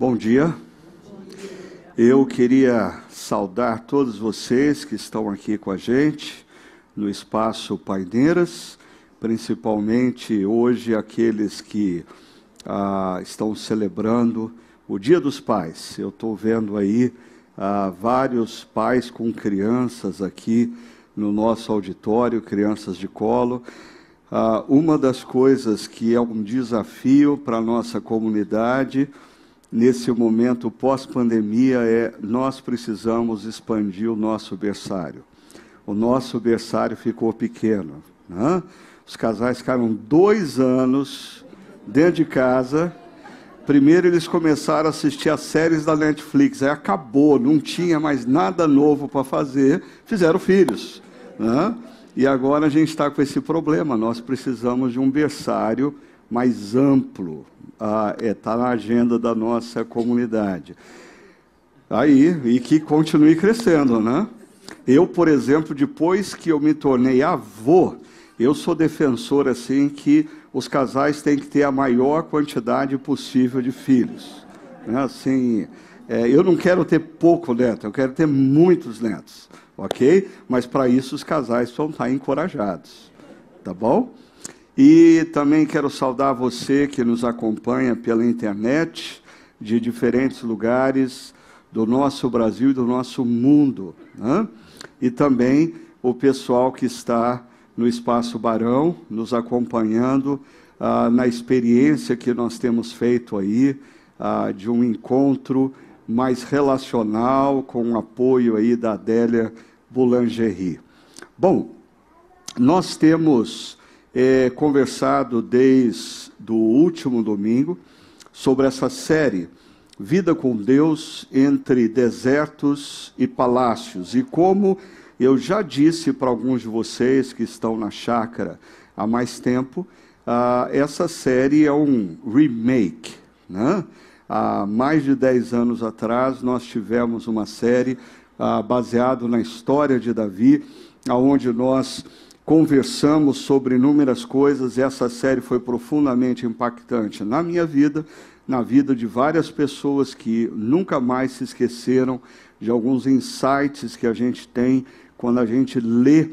Bom dia. Eu queria saudar todos vocês que estão aqui com a gente no Espaço Paineiras, principalmente hoje aqueles que estão celebrando o Dia dos Pais. Eu estou vendo aí vários pais com crianças aqui no nosso auditório, crianças de colo. Uma das coisas que é um desafio para a nossa comunidade nesse momento pós-pandemia é nós precisamos expandir o nosso berçário. O nosso berçário ficou pequeno, né? Os casais ficaram 2 anos dentro de casa. Primeiro eles começaram a assistir as séries da Netflix, aí acabou, não tinha mais nada novo para fazer, fizeram filhos, né? E agora a gente está com esse problema, nós precisamos de um berçário mais amplo, está na agenda da nossa comunidade. Aí, e que continue crescendo, né? Eu, por exemplo, depois que eu me tornei avô, eu sou defensor, assim, que os casais têm que ter a maior quantidade possível de filhos, né? Assim, eu não quero ter pouco neto, eu quero ter muitos netos, ok? Mas para isso os casais vão estar encorajados, tá bom? E também quero saudar você que nos acompanha pela internet, de diferentes lugares do nosso Brasil e do nosso mundo, né? E também o pessoal que está no Espaço Barão, nos acompanhando na experiência que nós temos feito aí, de um encontro mais relacional, com o apoio aí da Adélia Boulangerie. Bom, nós temos conversado desde o último domingo sobre essa série Vida com Deus entre desertos e palácios. E como eu já disse para alguns de vocês que estão na chácara há mais tempo, essa série é um remake, né? Há mais de 10 anos atrás nós tivemos uma série baseada na história de Davi, onde nós conversamos sobre inúmeras coisas, e essa série foi profundamente impactante na minha vida, na vida de várias pessoas que nunca mais se esqueceram de alguns insights que a gente tem quando a gente lê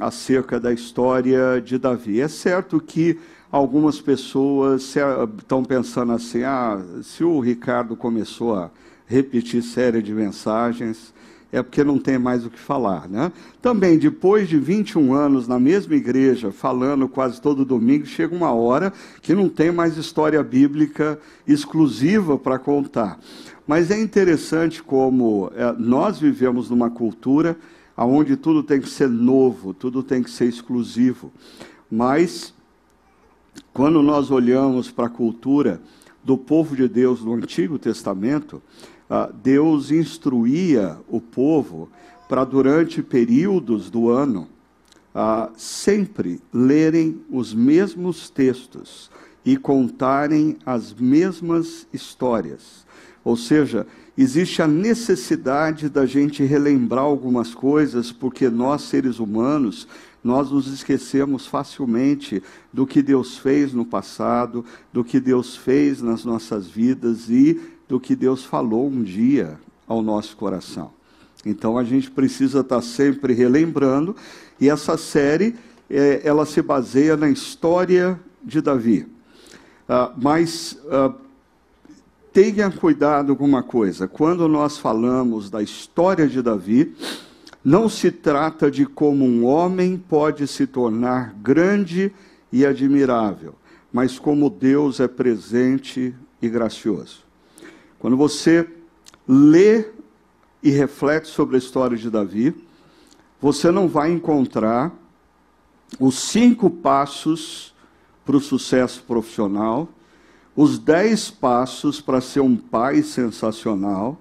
acerca da história de Davi. É certo que algumas pessoas estão pensando assim, se o Ricardo começou a repetir série de mensagens, é porque não tem mais o que falar, né? Também, depois de 21 anos na mesma igreja, falando quase todo domingo, chega uma hora que não tem mais história bíblica exclusiva para contar. Mas é interessante como nós vivemos numa cultura onde tudo tem que ser novo, tudo tem que ser exclusivo. Mas, quando nós olhamos para a cultura do povo de Deus no Antigo Testamento, Deus instruía o povo para, durante períodos do ano, sempre lerem os mesmos textos e contarem as mesmas histórias. Ou seja, existe a necessidade da gente relembrar algumas coisas, porque nós, seres humanos, nós nos esquecemos facilmente do que Deus fez no passado, do que Deus fez nas nossas vidas e do que Deus falou um dia ao nosso coração. Então, a gente precisa estar sempre relembrando, e essa série, ela se baseia na história de Davi. Mas tenha cuidado com uma coisa, quando nós falamos da história de Davi, não se trata de como um homem pode se tornar grande e admirável, mas como Deus é presente e gracioso. Quando você lê e reflete sobre a história de Davi, você não vai encontrar os 5 passos para o sucesso profissional, os 10 passos para ser um pai sensacional,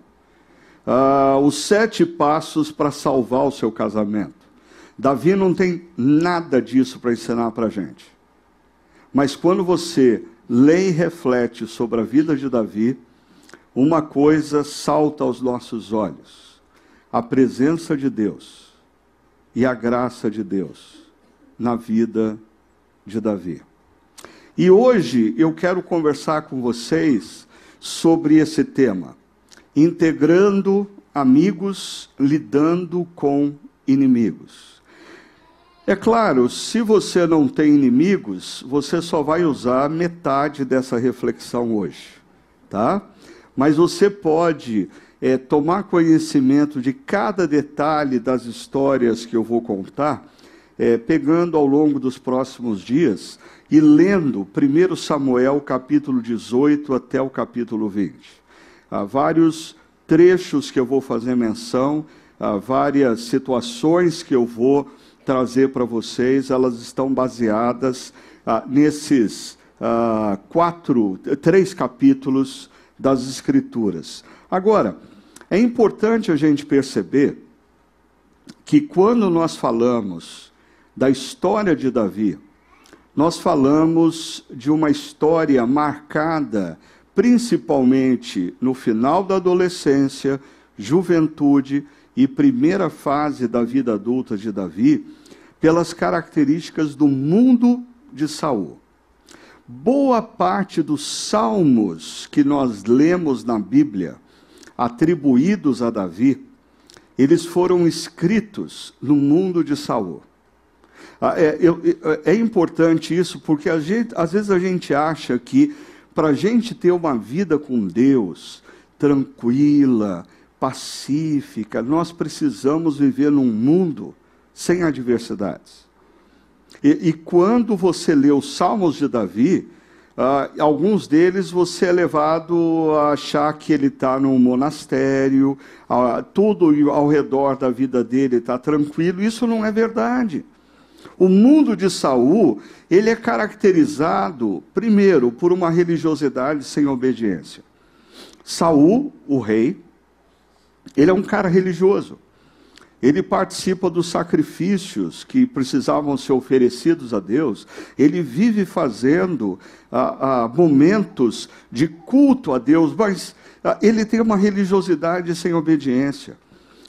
os 7 passos para salvar o seu casamento. Davi não tem nada disso para ensinar para a gente. Mas quando você lê e reflete sobre a vida de Davi, uma coisa salta aos nossos olhos: a presença de Deus e a graça de Deus na vida de Davi. E hoje eu quero conversar com vocês sobre esse tema, integrando amigos, lidando com inimigos. É claro, se você não tem inimigos, você só vai usar metade dessa reflexão hoje, tá? Mas você pode tomar conhecimento de cada detalhe das histórias que eu vou contar, pegando ao longo dos próximos dias e lendo 1 Samuel capítulo 18 até o capítulo 20. Há vários trechos que eu vou fazer menção, há várias situações que eu vou trazer para vocês, elas estão baseadas nesses três capítulos das Escrituras. Agora, é importante a gente perceber que quando nós falamos da história de Davi, nós falamos de uma história marcada principalmente no final da adolescência, juventude e primeira fase da vida adulta de Davi, pelas características do mundo de Saul. Boa parte dos salmos que nós lemos na Bíblia, atribuídos a Davi, eles foram escritos no mundo de Saul. É importante isso porque às vezes a gente acha que para a gente ter uma vida com Deus, tranquila, pacífica, nós precisamos viver num mundo sem adversidades. E quando você lê os Salmos de Davi, alguns deles você é levado a achar que ele está num monastério, tudo ao redor da vida dele está tranquilo. Isso não é verdade. O mundo de Saul, ele é caracterizado, primeiro, por uma religiosidade sem obediência. Saul, o rei, ele é um cara religioso. Ele participa dos sacrifícios que precisavam ser oferecidos a Deus. Ele vive fazendo momentos de culto a Deus, mas ele tem uma religiosidade sem obediência.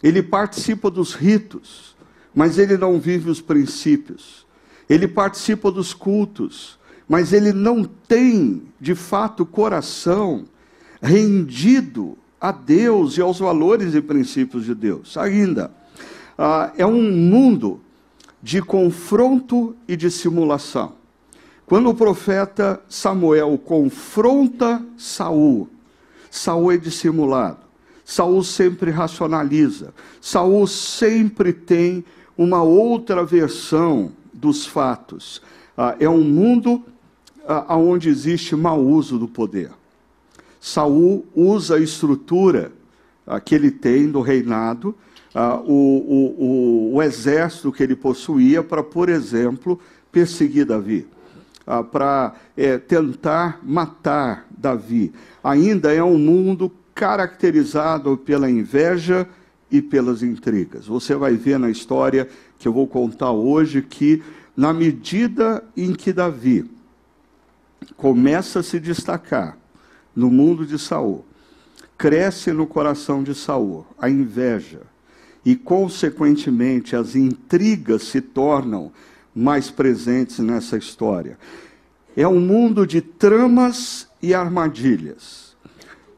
Ele participa dos ritos, mas ele não vive os princípios. Ele participa dos cultos, mas ele não tem, de fato, coração rendido a Deus e aos valores e princípios de Deus. Ainda, é um mundo de confronto e de simulação. Quando o profeta Samuel confronta Saul, Saul é dissimulado. Saul sempre racionaliza. Saul sempre tem uma outra versão dos fatos. É um mundo onde existe mau uso do poder. Saul usa a estrutura que ele tem do reinado, o exército que ele possuía para, por exemplo, perseguir Davi, para tentar matar Davi. Ainda é um mundo caracterizado pela inveja e pelas intrigas. Você vai ver na história que eu vou contar hoje que, na medida em que Davi começa a se destacar no mundo de Saul, cresce no coração de Saul a inveja, e, consequentemente, as intrigas se tornam mais presentes nessa história. É um mundo de tramas e armadilhas,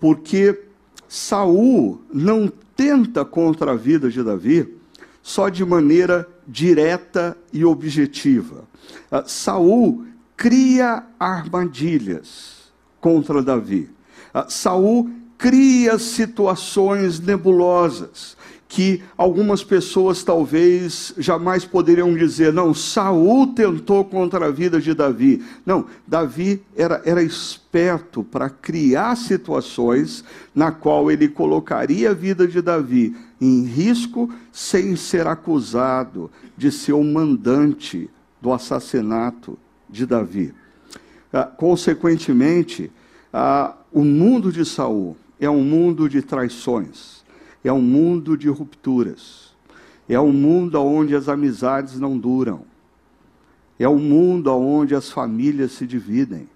porque Saul não tenta contra a vida de Davi só de maneira direta e objetiva. Saul cria armadilhas contra Davi. Saul cria situações nebulosas, que algumas pessoas talvez jamais poderiam dizer, não, Saul tentou contra a vida de Davi. Não, Davi era esperto para criar situações na qual ele colocaria a vida de Davi em risco sem ser acusado de ser o mandante do assassinato de Davi. Consequentemente, o mundo de Saul é um mundo de traições. É um mundo de rupturas. É um mundo onde as amizades não duram. É um mundo onde as famílias se dividem.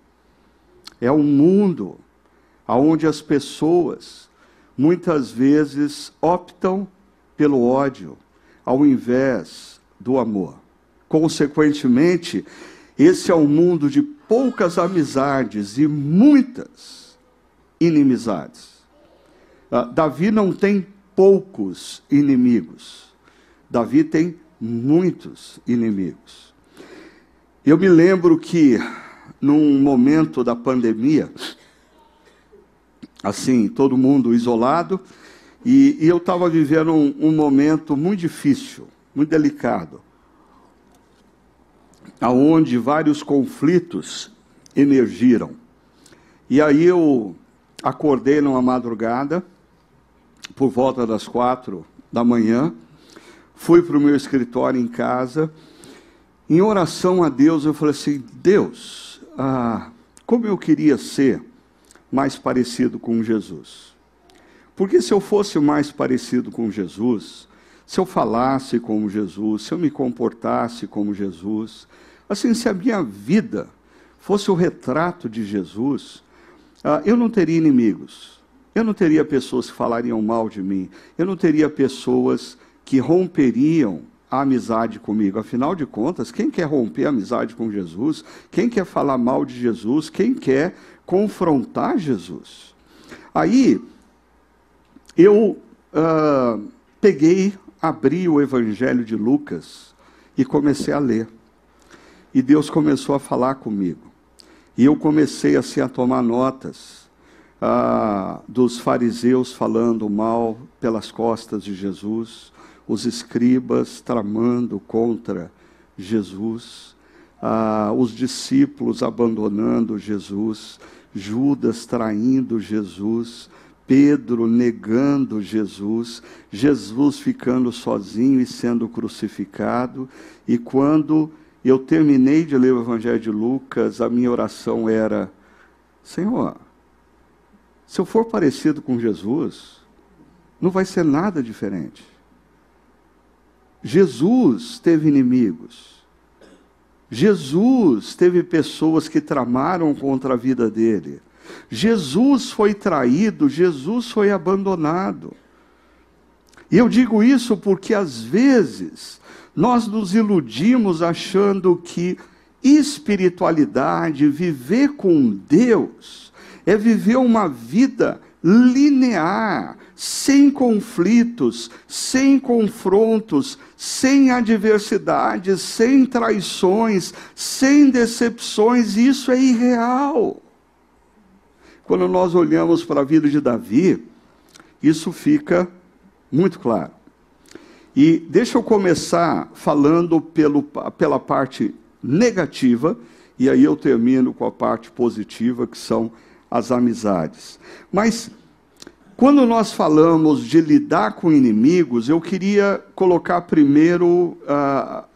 É um mundo onde as pessoas, muitas vezes, optam pelo ódio, ao invés do amor. Consequentemente, esse é um mundo de poucas amizades e muitas inimizades. Davi não tem poucos inimigos. Davi tem muitos inimigos. Eu me lembro que, num momento da pandemia, assim, todo mundo isolado, e eu estava vivendo um momento muito difícil, muito delicado, aonde vários conflitos emergiram. E aí eu acordei numa madrugada, por volta das 4 da manhã, fui para o meu escritório em casa, em oração a Deus, eu falei assim: Deus, como eu queria ser mais parecido com Jesus. Porque se eu fosse mais parecido com Jesus, se eu falasse como Jesus, se eu me comportasse como Jesus, assim, se a minha vida fosse o retrato de Jesus, eu não teria inimigos, eu não teria pessoas que falariam mal de mim, eu não teria pessoas que romperiam a amizade comigo. Afinal de contas, quem quer romper a amizade com Jesus? Quem quer falar mal de Jesus? Quem quer confrontar Jesus? Aí, eu abri o Evangelho de Lucas e comecei a ler. E Deus começou a falar comigo. E eu comecei assim, a tomar notas dos fariseus falando mal pelas costas de Jesus, os escribas tramando contra Jesus, os discípulos abandonando Jesus, Judas traindo Jesus, Pedro negando Jesus, Jesus ficando sozinho e sendo crucificado. E quando eu terminei de ler o Evangelho de Lucas, a minha oração era: Senhor, se eu for parecido com Jesus, não vai ser nada diferente. Jesus teve inimigos. Jesus teve pessoas que tramaram contra a vida dele. Jesus foi traído, Jesus foi abandonado. E eu digo isso porque às vezes nós nos iludimos achando que espiritualidade, viver com Deus, é viver uma vida linear, sem conflitos, sem confrontos, sem adversidades, sem traições, sem decepções. Isso é irreal. Quando nós olhamos para a vida de Davi, isso fica muito claro. E deixa eu começar falando pela parte negativa, e aí eu termino com a parte positiva, que são as amizades. Mas, quando nós falamos de lidar com inimigos, eu queria colocar primeiro,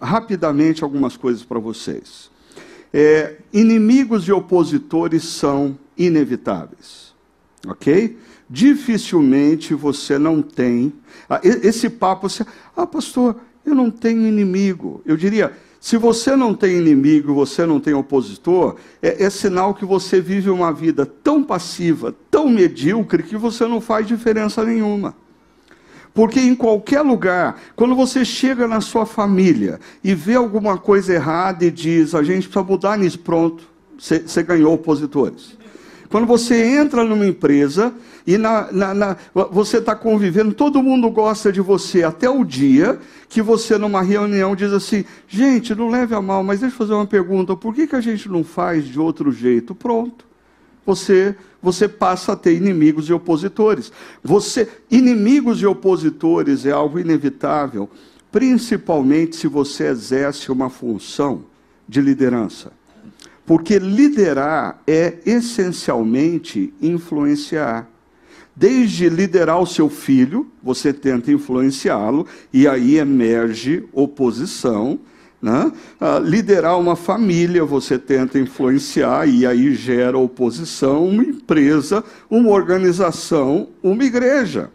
rapidamente, algumas coisas para vocês. Inimigos e opositores são inevitáveis, ok? Dificilmente você não tem esse papo, você, pastor, eu não tenho inimigo. Eu diria, se você não tem inimigo, você não tem opositor, é sinal que você vive uma vida tão passiva, tão medíocre, que você não faz diferença nenhuma. Porque em qualquer lugar, quando você chega na sua família e vê alguma coisa errada e diz, a gente precisa mudar nisso, pronto, você ganhou opositores. Quando você entra numa empresa e você está convivendo, todo mundo gosta de você, até o dia que você, numa reunião, diz assim, gente, não leve a mal, mas deixa eu fazer uma pergunta, por que a gente não faz de outro jeito? Pronto, você passa a ter inimigos e opositores. Inimigos e opositores é algo inevitável, principalmente se você exerce uma função de liderança. Porque liderar é essencialmente influenciar. Desde liderar o seu filho, você tenta influenciá-lo, e aí emerge oposição, né? Liderar uma família, você tenta influenciar, e aí gera oposição, uma empresa, uma organização, uma igreja.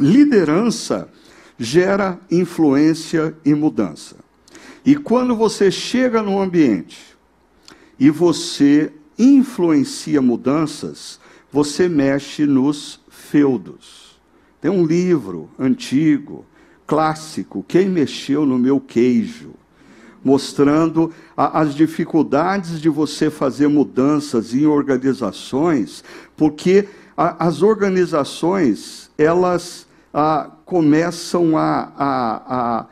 Liderança gera influência e mudança. E quando você chega num ambiente e você influencia mudanças, você mexe nos feudos. Tem um livro antigo, clássico, Quem Mexeu no Meu Queijo, mostrando as dificuldades de você fazer mudanças em organizações, porque as organizações, elas começam a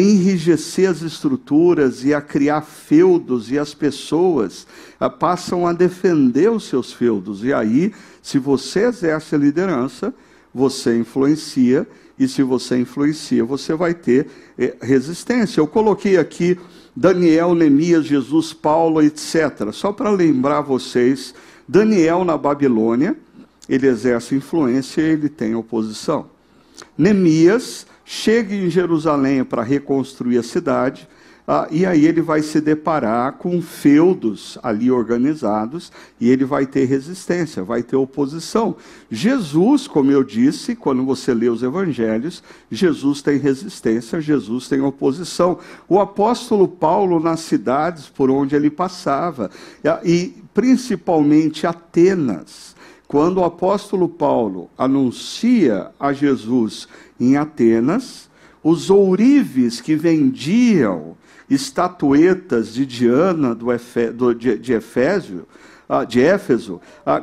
enrijecer as estruturas e a criar feudos, e as pessoas passam a defender os seus feudos. E aí, se você exerce a liderança, você influencia, e se você influencia, você vai ter resistência. Eu coloquei aqui Daniel, Neemias, Jesus, Paulo, etc. Só para lembrar vocês, Daniel na Babilônia, ele exerce influência e ele tem oposição. Neemias chega em Jerusalém para reconstruir a cidade, e aí ele vai se deparar com feudos ali organizados, e ele vai ter resistência, vai ter oposição. Jesus, como eu disse, quando você lê os evangelhos, Jesus tem resistência, Jesus tem oposição. O apóstolo Paulo, nas cidades por onde ele passava, e principalmente Atenas, quando o apóstolo Paulo anuncia a Jesus em Atenas, os ourives que vendiam estatuetas de Diana de Éfeso,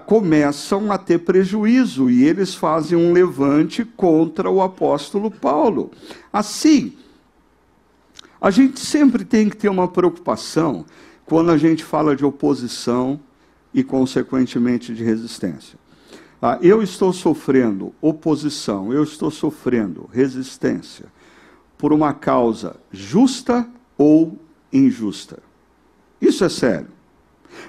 começam a ter prejuízo, e eles fazem um levante contra o apóstolo Paulo. Assim, a gente sempre tem que ter uma preocupação quando a gente fala de oposição e, consequentemente, de resistência. Eu estou sofrendo oposição, eu estou sofrendo resistência por uma causa justa ou injusta. Isso é sério.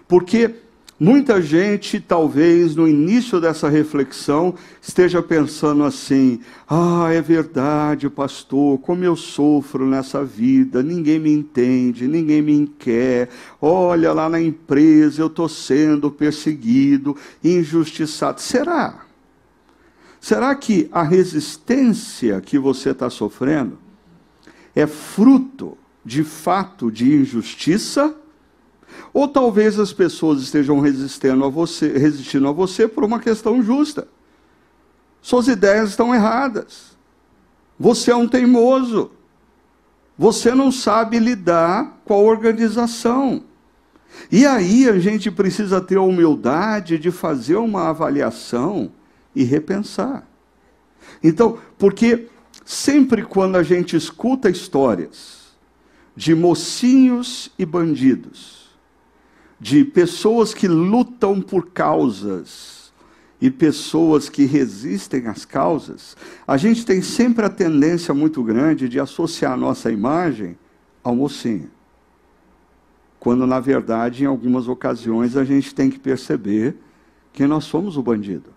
Porque muita gente, talvez, no início dessa reflexão, esteja pensando assim: ah, é verdade, pastor, como eu sofro nessa vida, ninguém me entende, ninguém me quer, olha, lá na empresa eu estou sendo perseguido, injustiçado. Será? Será que a resistência que você está sofrendo é fruto, de fato, de injustiça? Ou talvez as pessoas estejam resistindo a você por uma questão justa. Suas ideias estão erradas. Você é um teimoso. Você não sabe lidar com a organização. E aí a gente precisa ter a humildade de fazer uma avaliação e repensar. Então, porque sempre quando a gente escuta histórias de mocinhos e bandidos, de pessoas que lutam por causas e pessoas que resistem às causas, a gente tem sempre a tendência muito grande de associar a nossa imagem ao mocinho. Quando, na verdade, em algumas ocasiões, a gente tem que perceber que nós somos o bandido.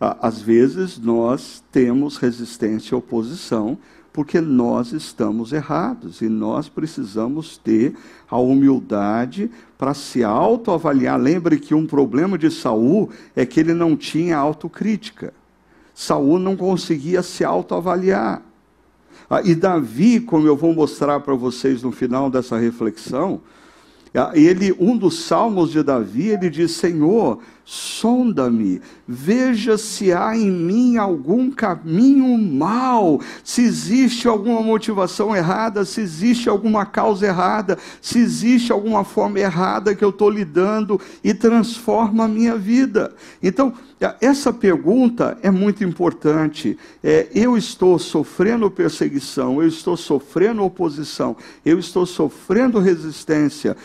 Às vezes, nós temos resistência e oposição, porque nós estamos errados, e nós precisamos ter a humildade para se autoavaliar. Lembre que um problema de Saul é que ele não tinha autocrítica. Saul não conseguia se autoavaliar. E Davi, como eu vou mostrar para vocês no final dessa reflexão, um dos salmos de Davi, ele diz: Senhor, sonda-me, veja se há em mim algum caminho mau, se existe alguma motivação errada, se existe alguma causa errada, se existe alguma forma errada que eu estou lidando, e transforma a minha vida. Então, essa pergunta é muito importante. Eu estou sofrendo perseguição, eu estou sofrendo oposição, eu estou sofrendo resistência,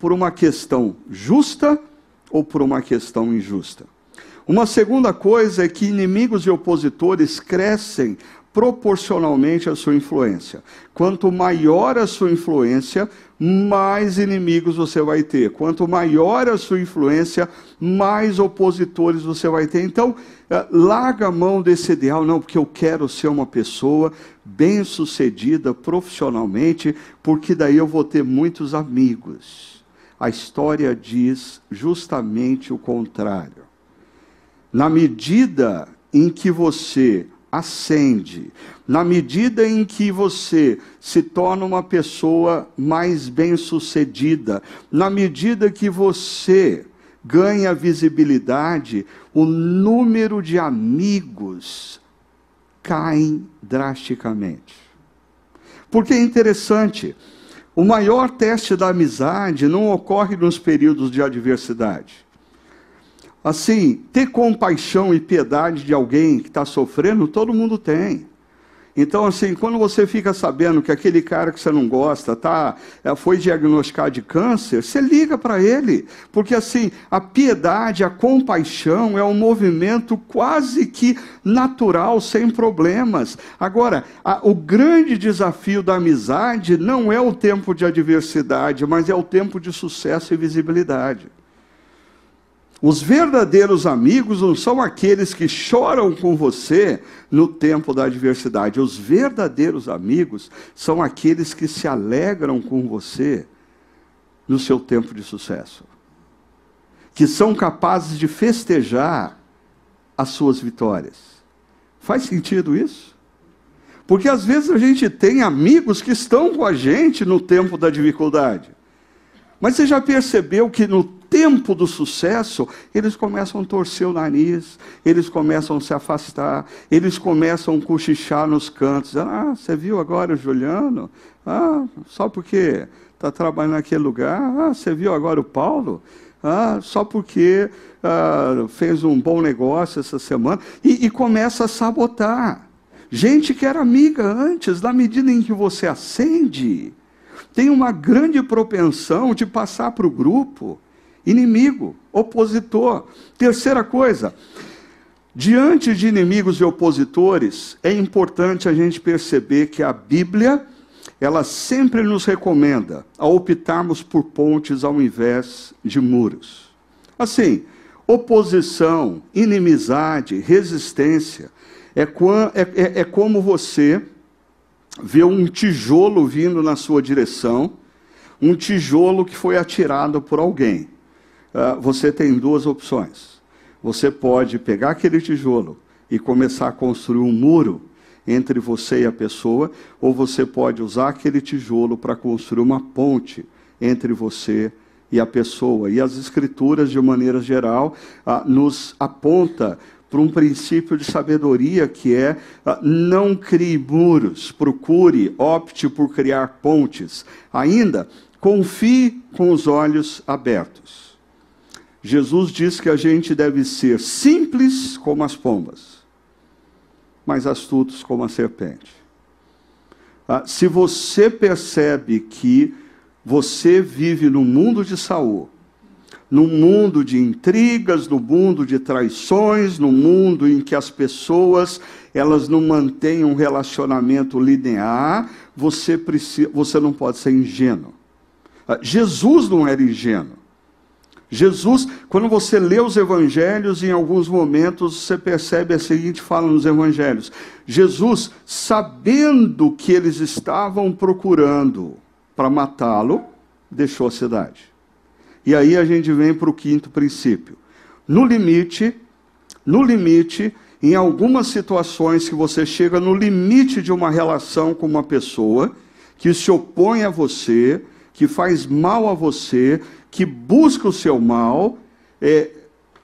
por uma questão justa ou por uma questão injusta? Uma segunda coisa é que inimigos e opositores crescem proporcionalmente à sua influência. Quanto maior a sua influência, mais inimigos você vai ter. Quanto maior a sua influência, mais opositores você vai ter. Então, larga a mão desse ideal, não, porque eu quero ser uma pessoa bem-sucedida profissionalmente, porque daí eu vou ter muitos amigos. A história diz justamente o contrário. Na medida em que você ascende, na medida em que você se torna uma pessoa mais bem-sucedida, na medida que você ganha visibilidade, o número de amigos cai drasticamente. Porque é interessante, o maior teste da amizade não ocorre nos períodos de adversidade. Assim, ter compaixão e piedade de alguém que está sofrendo, todo mundo tem. Então, assim, quando você fica sabendo que aquele cara que você não gosta foi diagnosticado de câncer, você liga para ele. Porque, assim, a piedade, a compaixão é um movimento quase que natural, sem problemas. Agora, o grande desafio da amizade não é o tempo de adversidade, mas é o tempo de sucesso e visibilidade. Os verdadeiros amigos não são aqueles que choram com você no tempo da adversidade. Os verdadeiros amigos são aqueles que se alegram com você no seu tempo de sucesso. Que são capazes de festejar as suas vitórias. Faz sentido isso? Porque às vezes a gente tem amigos que estão com a gente no tempo da dificuldade. Mas você já percebeu que no tempo do sucesso, eles começam a torcer o nariz, eles começam a se afastar, eles começam a cochichar nos cantos. Ah, você viu agora o Juliano? Ah, só porque está trabalhando naquele lugar? Ah, você viu agora o Paulo? Ah, só porque fez um bom negócio essa semana. E começa a sabotar. Gente que era amiga antes, na medida em que você ascende, tem uma grande propensão de passar para o grupo inimigo, opositor. Terceira coisa, diante de inimigos e opositores, é importante a gente perceber que a Bíblia, ela sempre nos recomenda a optarmos por pontes ao invés de muros. Assim, oposição, inimizade, resistência, é como você vê um tijolo vindo na sua direção, um tijolo que foi atirado por alguém. Você tem duas opções. Você pode pegar aquele tijolo e começar a construir um muro entre você e a pessoa, ou você pode usar aquele tijolo para construir uma ponte entre você e a pessoa. E as Escrituras, de maneira geral, nos aponta para um princípio de sabedoria que é não crie muros, procure, opte por criar pontes. Ainda, confie com os olhos abertos. Jesus diz que a gente deve ser simples como as pombas, mas astutos como a serpente. Se você percebe que você vive num mundo de Saul, num mundo de intrigas, num mundo de traições, num mundo em que as pessoas elas não mantêm um relacionamento linear, você não pode ser ingênuo. Jesus não era ingênuo. Jesus, quando você lê os evangelhos, em alguns momentos você percebe a seguinte fala nos evangelhos. Jesus, sabendo que eles estavam procurando para matá-lo, deixou a cidade. E aí a gente vem para o quinto princípio. No limite, em algumas situações que você chega no limite de uma relação com uma pessoa que se opõe a você, que faz mal a você, que busca o seu mal,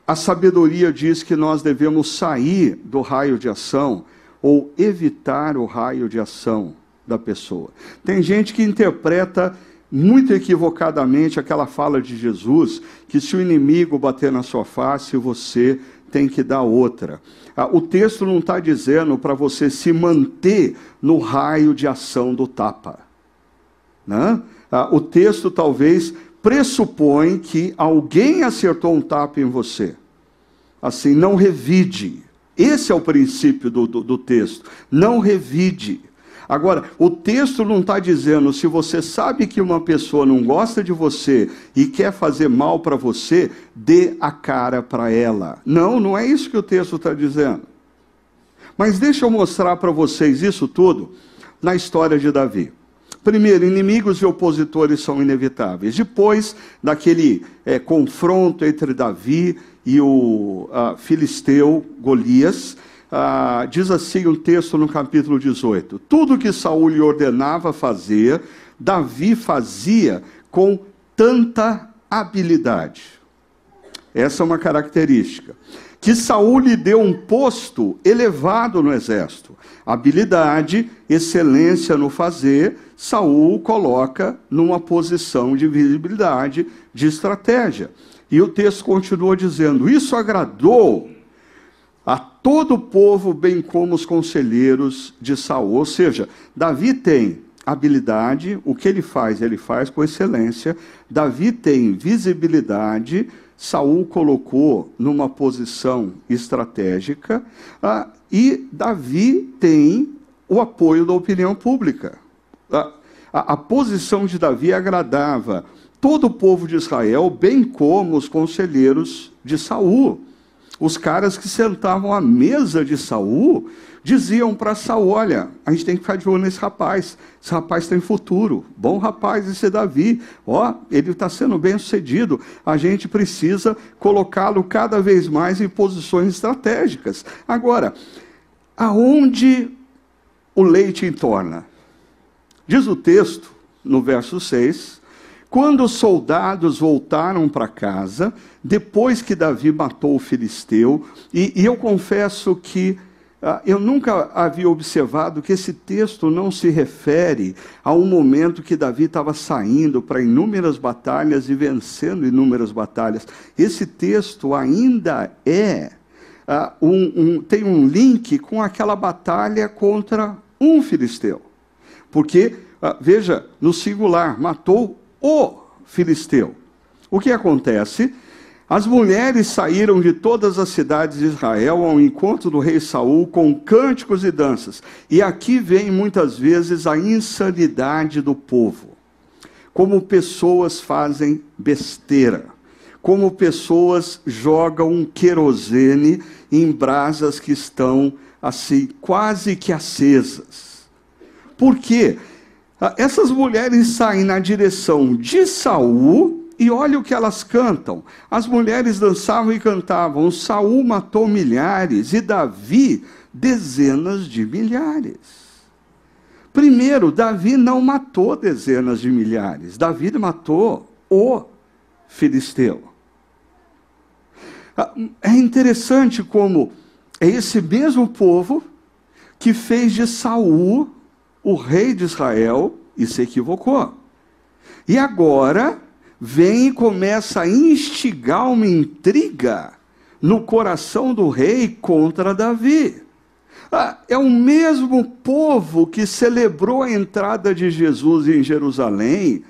a sabedoria diz que nós devemos sair do raio de ação ou evitar o raio de ação da pessoa. Tem gente que interpreta muito equivocadamente aquela fala de Jesus, que se o inimigo bater na sua face, você tem que dar outra. O texto não está dizendo para você se manter no raio de ação do tapa. Né? O texto talvez pressupõe que alguém acertou um tapa em você. Assim, não revide. Esse é o princípio do texto. Não revide. Agora, o texto não está dizendo, se você sabe que uma pessoa não gosta de você e quer fazer mal para você, dê a cara para ela. Não, não é isso que o texto está dizendo. Mas deixa eu mostrar para vocês isso tudo na história de Davi. Primeiro, inimigos e opositores são inevitáveis. Depois daquele confronto entre Davi e o filisteu Golias, diz assim um texto no capítulo 18. Tudo que Saul lhe ordenava fazer, Davi fazia com tanta habilidade. Essa é uma característica. que Saul lhe deu um posto elevado no exército. Habilidade, excelência no fazer, Saul coloca numa posição de visibilidade, de estratégia. E o texto continua dizendo, isso agradou a todo o povo, bem como os conselheiros de Saul. Ou seja, Davi tem habilidade, o que ele faz com excelência. Davi tem visibilidade, Saul colocou numa posição estratégica, e Davi tem o apoio da opinião pública. A posição de Davi agradava todo o povo de Israel, bem como os conselheiros de Saul. Os caras que sentavam à mesa de Saul diziam para Saul, olha, a gente tem que ficar de olho nesse rapaz. Esse rapaz tem futuro. Bom rapaz esse Davi. Ó, ele está sendo bem sucedido. A gente precisa colocá-lo cada vez mais em posições estratégicas. Agora, aonde o leite entorna? Diz o texto, no verso 6... Quando os soldados voltaram para casa, depois que Davi matou o filisteu, e eu confesso que eu nunca havia observado que esse texto não se refere a um momento que Davi estava saindo para inúmeras batalhas e vencendo inúmeras batalhas. Esse texto ainda é, tem um link com aquela batalha contra um filisteu. Porque, veja, no singular, matou o filisteu. O que acontece? As mulheres saíram de todas as cidades de Israel ao encontro do rei Saul com cânticos e danças. E aqui vem muitas vezes a insanidade do povo. Como pessoas fazem besteira. Como pessoas jogam um querosene em brasas que estão assim quase que acesas. Por quê? Essas mulheres saem na direção de Saul e olha o que elas cantam. As mulheres dançavam e cantavam, Saul matou milhares e Davi dezenas de milhares. Primeiro, Davi não matou dezenas de milhares, Davi matou o filisteu. É interessante como é esse mesmo povo que fez de Saul o rei de Israel e se equivocou. E agora vem e começa a instigar uma intriga no coração do rei contra Davi. É o mesmo povo que celebrou a entrada de Jesus em Jerusalém,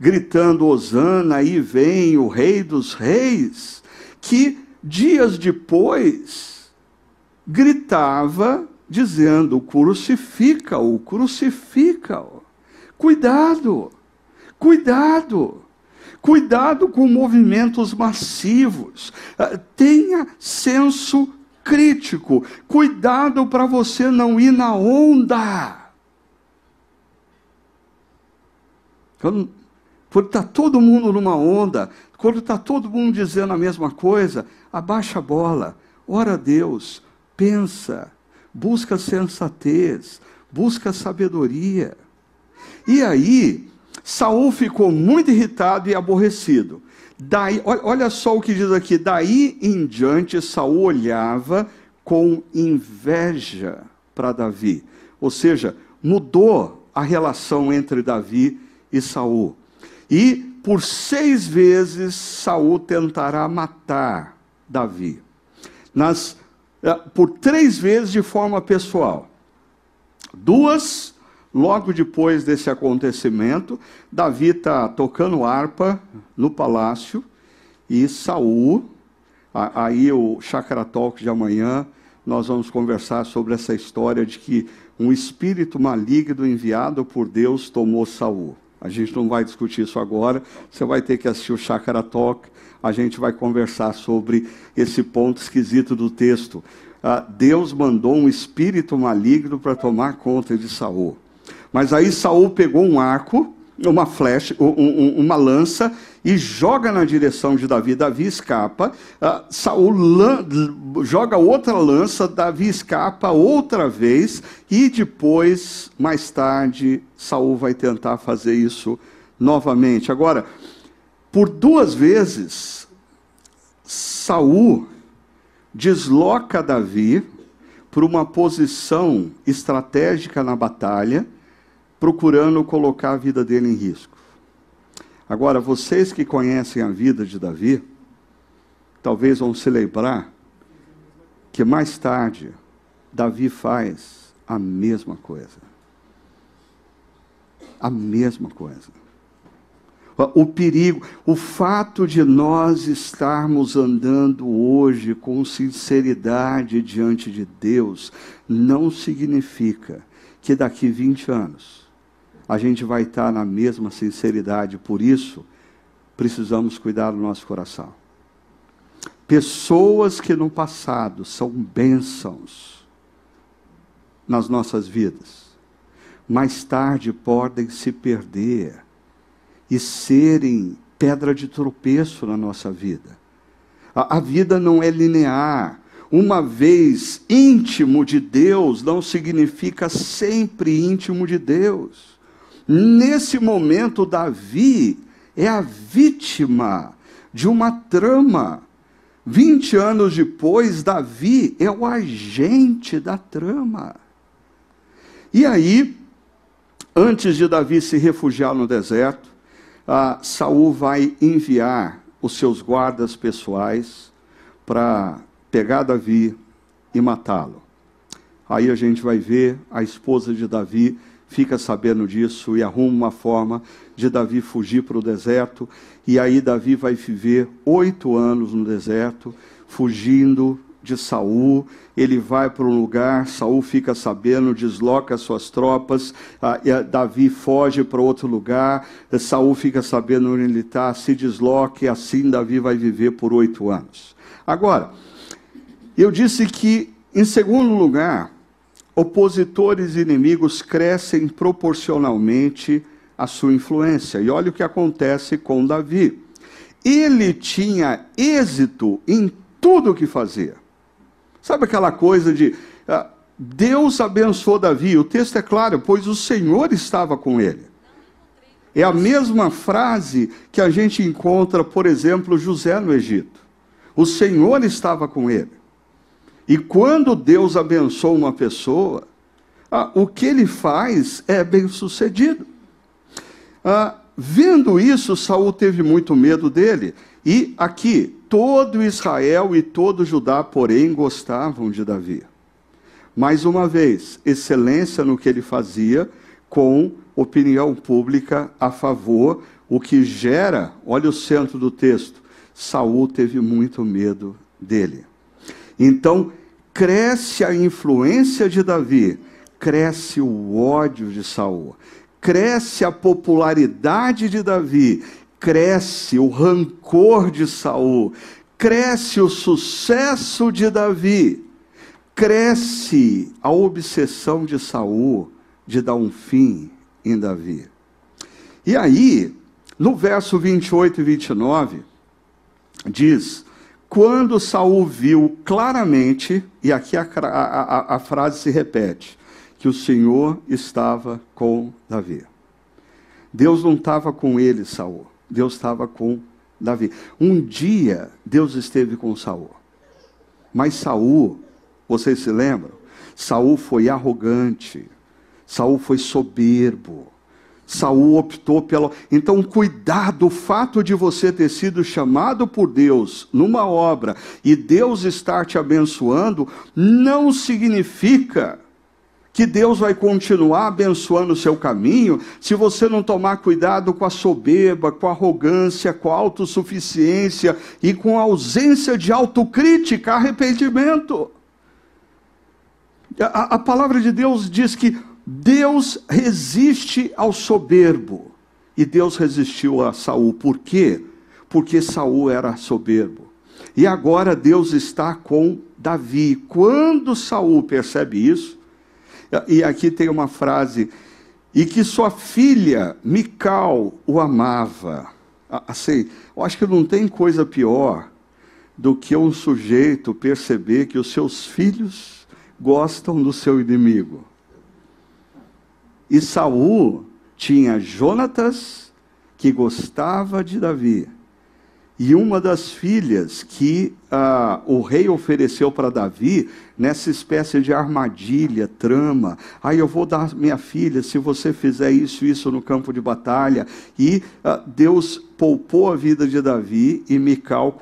gritando Hosana, aí vem o rei dos reis, que dias depois gritava dizendo, crucifica-o, crucifica-o. Cuidado, cuidado, cuidado com movimentos massivos. Tenha senso crítico, cuidado para você não ir na onda. Quando está todo mundo numa onda, quando está todo mundo dizendo a mesma coisa, abaixa a bola, ora a Deus, pensa. Busca sensatez, busca sabedoria. E aí, Saul ficou muito irritado e aborrecido. Daí, olha só o que diz aqui, daí em diante, Saul olhava com inveja para Davi. Ou seja, mudou a relação entre Davi e Saul. E por 6 vezes, Saul tentará matar Davi. Por 3 vezes de forma pessoal. 2, logo depois desse acontecimento, Davi está tocando harpa no palácio e Saul, aí o Chakra Talk de amanhã, nós vamos conversar sobre essa história de que um espírito maligno enviado por Deus tomou Saul. A gente não vai discutir isso agora, você vai ter que assistir o Chakra Talk, a gente vai conversar sobre esse ponto esquisito do texto. Deus mandou um espírito maligno para tomar conta de Saul. Mas aí Saul pegou um arco, uma flecha, uma lança, e joga na direção de Davi, Davi escapa. Saul joga outra lança, Davi escapa outra vez, e depois, mais tarde, Saul vai tentar fazer isso novamente. Agora, por 2 vezes, Saul desloca Davi para uma posição estratégica na batalha, procurando colocar a vida dele em risco. Agora, vocês que conhecem a vida de Davi, talvez vão se lembrar que mais tarde, Davi faz a mesma coisa. A mesma coisa. O perigo, o fato de nós estarmos andando hoje com sinceridade diante de Deus, não significa que daqui 20 anos a gente vai estar na mesma sinceridade. Por isso, precisamos cuidar do nosso coração. Pessoas que no passado são bênçãos nas nossas vidas, mais tarde podem se perder e serem pedra de tropeço na nossa vida. A vida não é linear. Uma vez íntimo de Deus, não significa sempre íntimo de Deus. Nesse momento, Davi é a vítima de uma trama. 20 anos depois, Davi é o agente da trama. E aí, antes de Davi se refugiar no deserto, Saul vai enviar os seus guardas pessoais para pegar Davi e matá-lo. Aí a gente vai ver, a esposa de Davi fica sabendo disso e arruma uma forma de Davi fugir para o deserto. E aí Davi vai viver 8 anos no deserto, fugindo de Saul. Ele vai para um lugar, Saul fica sabendo, desloca suas tropas, Davi foge para outro lugar, Saul fica sabendo onde ele está, se desloca, e assim Davi vai viver por 8 anos. Agora, eu disse que, em segundo lugar, opositores e inimigos crescem proporcionalmente à sua influência. E olha o que acontece com Davi. Ele tinha êxito em tudo o que fazia. Sabe aquela coisa de Deus abençoou Davi? O texto é claro, pois o Senhor estava com ele. É a mesma frase que a gente encontra, por exemplo, José no Egito. O Senhor estava com ele. E quando Deus abençoa uma pessoa, o que ele faz é bem-sucedido. Vendo isso, Saul teve muito medo dele. E aqui, todo Israel e todo Judá, porém, gostavam de Davi. Mais uma vez, excelência no que ele fazia, com opinião pública a favor, o que gera, olha o centro do texto, Saul teve muito medo dele. Então, cresce a influência de Davi, cresce o ódio de Saul, cresce a popularidade de Davi, cresce o rancor de Saul, cresce o sucesso de Davi, cresce a obsessão de Saul de dar um fim em Davi. E aí, no verso 28 e 29, diz: quando Saul viu claramente, e aqui a frase se repete, que o Senhor estava com Davi. Deus não estava com ele, Saul. Deus estava com Davi. Um dia, Deus esteve com Saul. Mas Saul, vocês se lembram? Saul foi arrogante. Saul foi soberbo. Saul optou pela... Então, cuidado, o fato de você ter sido chamado por Deus numa obra e Deus estar te abençoando, não significa que Deus vai continuar abençoando o seu caminho se você não tomar cuidado com a soberba, com a arrogância, com a autossuficiência e com a ausência de autocrítica, arrependimento. A palavra de Deus diz que Deus resiste ao soberbo. E Deus resistiu a Saul. Por quê? Porque Saul era soberbo. E agora Deus está com Davi. Quando Saul percebe isso, e aqui tem uma frase, e que sua filha Mical o amava. Assim, eu acho que não tem coisa pior do que um sujeito perceber que os seus filhos gostam do seu inimigo. E Saul tinha Jonatas, que gostava de Davi, E uma das filhas que o rei ofereceu para Davi, nessa espécie de armadilha, trama, aí eu vou dar minha filha se você fizer isso e isso no campo de batalha. E Deus poupou a vida de Davi, e Mical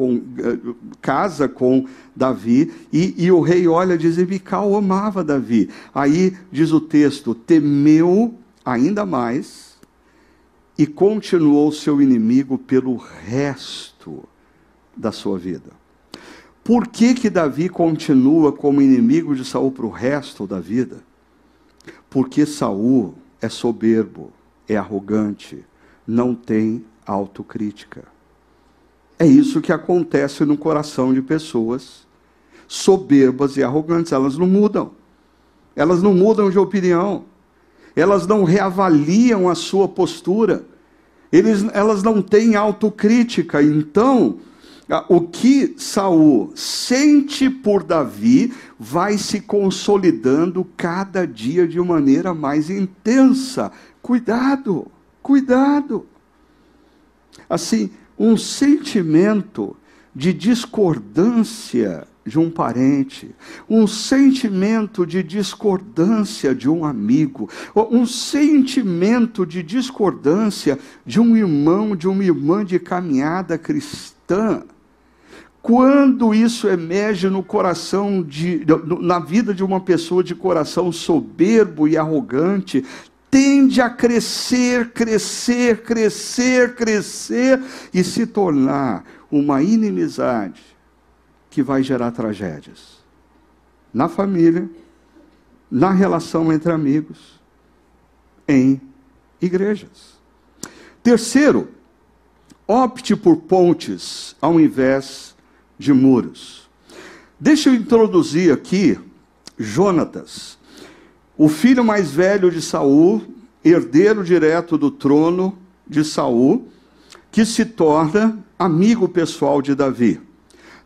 casa com Davi, e o rei olha e diz, e Mical amava Davi. Aí diz o texto, temeu ainda mais, e continuou seu inimigo pelo resto da sua vida. Por que que Davi continua como inimigo de Saul para o resto da vida? Porque Saul é soberbo, é arrogante, não tem autocrítica. É isso que acontece no coração de pessoas soberbas e arrogantes. Elas não mudam. Elas não mudam de opinião. Elas não reavaliam a sua postura, elas não têm autocrítica. Então, o que Saul sente por Davi vai se consolidando cada dia de maneira mais intensa. Cuidado, cuidado. Assim, um sentimento de discordância de um parente, um sentimento de discordância de um amigo, um sentimento de discordância de um irmão, de uma irmã de caminhada cristã. Quando isso emerge no coração, na vida de uma pessoa de coração soberbo e arrogante, tende a crescer, crescer, crescer, crescer e se tornar uma inimizade que vai gerar tragédias na família, na relação entre amigos, em igrejas. Terceiro, opte por pontes ao invés de muros. Deixa eu introduzir aqui Jônatas, o filho mais velho de Saul, herdeiro direto do trono de Saul, que se torna amigo pessoal de Davi.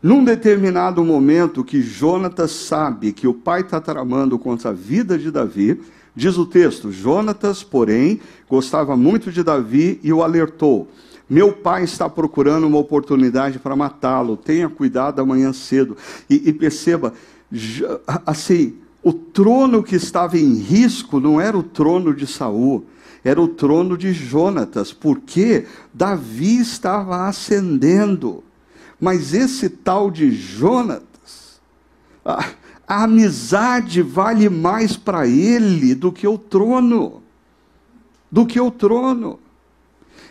Num determinado momento que Jônatas sabe que o pai está tramando contra a vida de Davi, diz o texto, Jônatas, porém, gostava muito de Davi e o alertou. Meu pai está procurando uma oportunidade para matá-lo, tenha cuidado amanhã cedo. E perceba, assim, o trono que estava em risco não era o trono de Saul, era o trono de Jônatas, porque Davi estava ascendendo. Mas esse tal de Jônatas, a amizade vale mais para ele do que o trono. Do que o trono.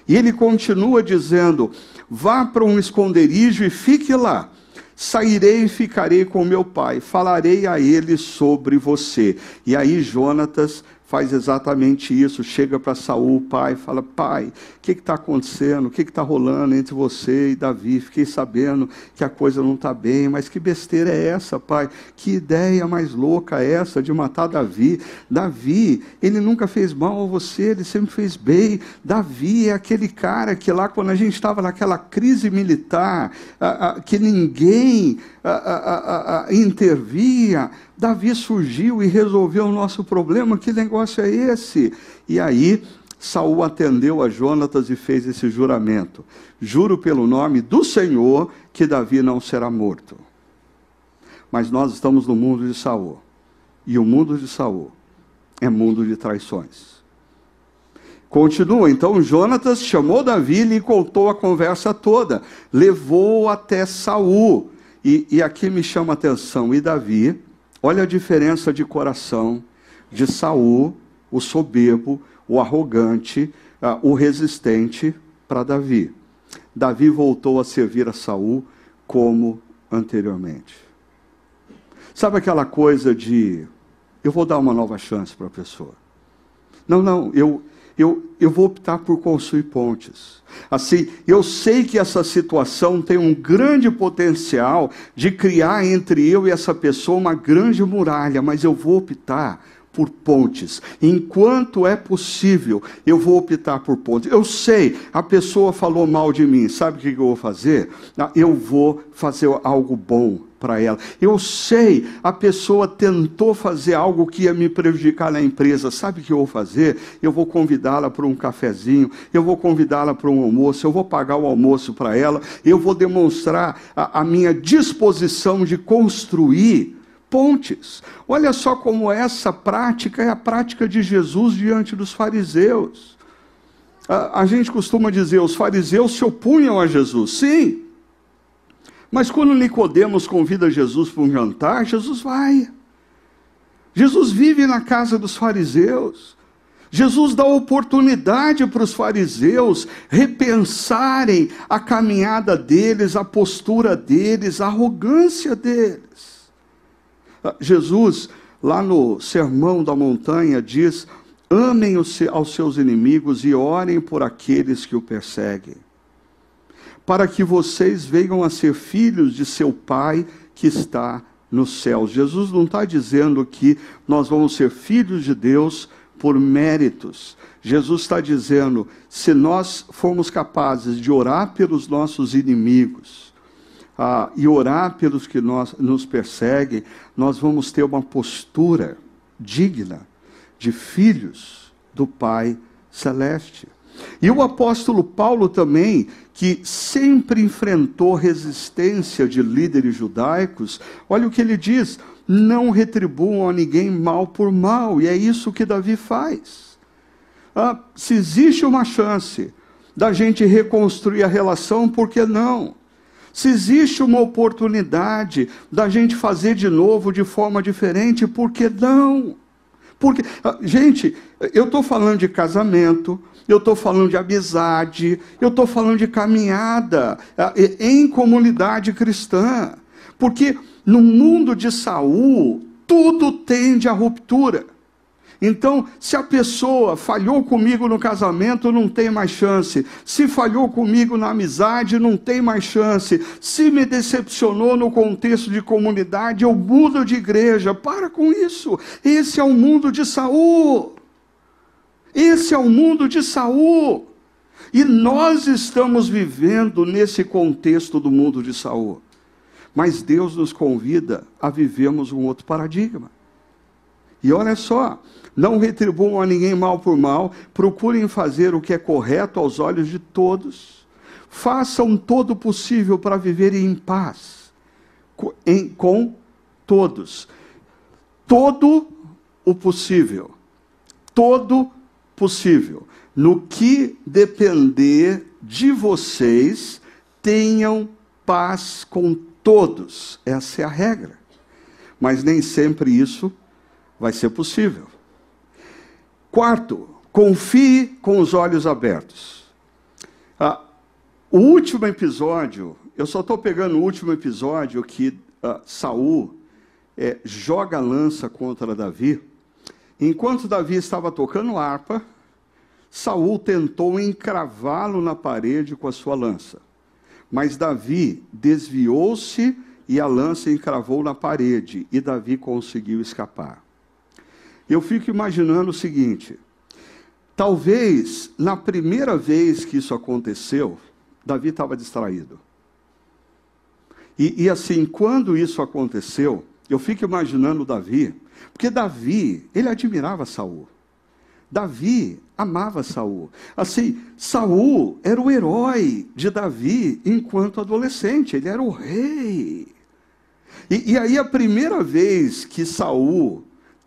E ele continua dizendo, vá para um esconderijo e fique lá. Sairei e ficarei com meu pai, falarei a ele sobre você. E aí Jônatas faz exatamente isso, chega para Saul, pai, fala, pai, o que está acontecendo, o que está rolando entre você e Davi? Fiquei sabendo que a coisa não está bem, mas que besteira é essa, pai? Que ideia mais louca é essa de matar Davi? Davi, ele nunca fez mal a você, ele sempre fez bem. Davi é aquele cara que lá, quando a gente estava naquela crise militar, que ninguém intervia, Davi surgiu e resolveu o nosso problema, que negócio é esse? E aí, Saul atendeu a Jônatas e fez esse juramento. Juro pelo nome do Senhor que Davi não será morto. Mas nós estamos no mundo de Saul. E o mundo de Saul é mundo de traições. Continua, então Jônatas chamou Davi e lhe contou a conversa toda. Levou-o até Saul. E aqui me chama a atenção, e Davi... Olha a diferença de coração de Saul, o soberbo, o arrogante, o resistente, para Davi. Davi voltou a servir a Saul como anteriormente. Sabe aquela coisa de, eu vou dar uma nova chance para a pessoa. Não, eu vou optar por construir pontes. Assim, eu sei que essa situação tem um grande potencial de criar entre eu e essa pessoa uma grande muralha, mas eu vou optar por pontes. Enquanto é possível, eu vou optar por pontes. Eu sei, a pessoa falou mal de mim, sabe o que eu vou fazer? Eu vou fazer algo bom para ela. Eu sei, a pessoa tentou fazer algo que ia me prejudicar na empresa. Sabe o que eu vou fazer? Eu vou convidá-la para um cafezinho, eu vou convidá-la para um almoço, eu vou pagar o almoço para ela, eu vou demonstrar a minha disposição de construir pontes. Olha só como essa prática é a prática de Jesus diante dos fariseus. A gente costuma dizer, os fariseus se opunham a Jesus. Sim, mas quando Nicodemos convida Jesus para um jantar, Jesus vai. Jesus vive na casa dos fariseus. Jesus dá oportunidade para os fariseus repensarem a caminhada deles, a postura deles, a arrogância deles. Jesus, lá no Sermão da Montanha, diz: amem aos seus inimigos e orem por aqueles que o perseguem, para que vocês venham a ser filhos de seu Pai que está nos céus. Jesus não está dizendo que nós vamos ser filhos de Deus por méritos. Jesus está dizendo, se nós formos capazes de orar pelos nossos inimigos e orar pelos que nos perseguem, nós vamos ter uma postura digna de filhos do Pai Celeste. E o apóstolo Paulo também, que sempre enfrentou resistência de líderes judaicos, olha o que ele diz: não retribuam a ninguém mal por mal. E é isso que Davi faz. Se existe uma chance da gente reconstruir a relação, por que não? Se existe uma oportunidade da gente fazer de novo, de forma diferente, por que não? Porque, gente, eu estou falando de casamento, eu estou falando de amizade, eu estou falando de caminhada em comunidade cristã. Porque no mundo de Saul, tudo tende à ruptura. Então, se a pessoa falhou comigo no casamento, não tem mais chance. Se falhou comigo na amizade, não tem mais chance. Se me decepcionou no contexto de comunidade, eu mudo de igreja. Para com isso. Esse é o mundo de Saul. Esse é o mundo de Saul. E nós estamos vivendo nesse contexto do mundo de Saul. Mas Deus nos convida a vivermos um outro paradigma. E olha só, não retribuam a ninguém mal por mal, procurem fazer o que é correto aos olhos de todos, façam todo o possível para viverem em paz com todos. Todo o possível, todo possível. No que depender de vocês, tenham paz com todos. Essa é a regra. Mas nem sempre isso vai ser possível. Quarto, confie com os olhos abertos. O último episódio, eu só estou pegando o último episódio que Saul joga a lança contra Davi. Enquanto Davi estava tocando harpa, Saul tentou encravá-lo na parede com a sua lança. Mas Davi desviou-se e a lança encravou na parede, e Davi conseguiu escapar. Eu fico imaginando o seguinte: talvez na primeira vez que isso aconteceu, Davi estava distraído. E assim, quando isso aconteceu, eu fico imaginando Davi, porque Davi, ele admirava Saul. Davi amava Saul. Assim, Saul era o herói de Davi enquanto adolescente, ele era o rei. E aí a primeira vez que Saul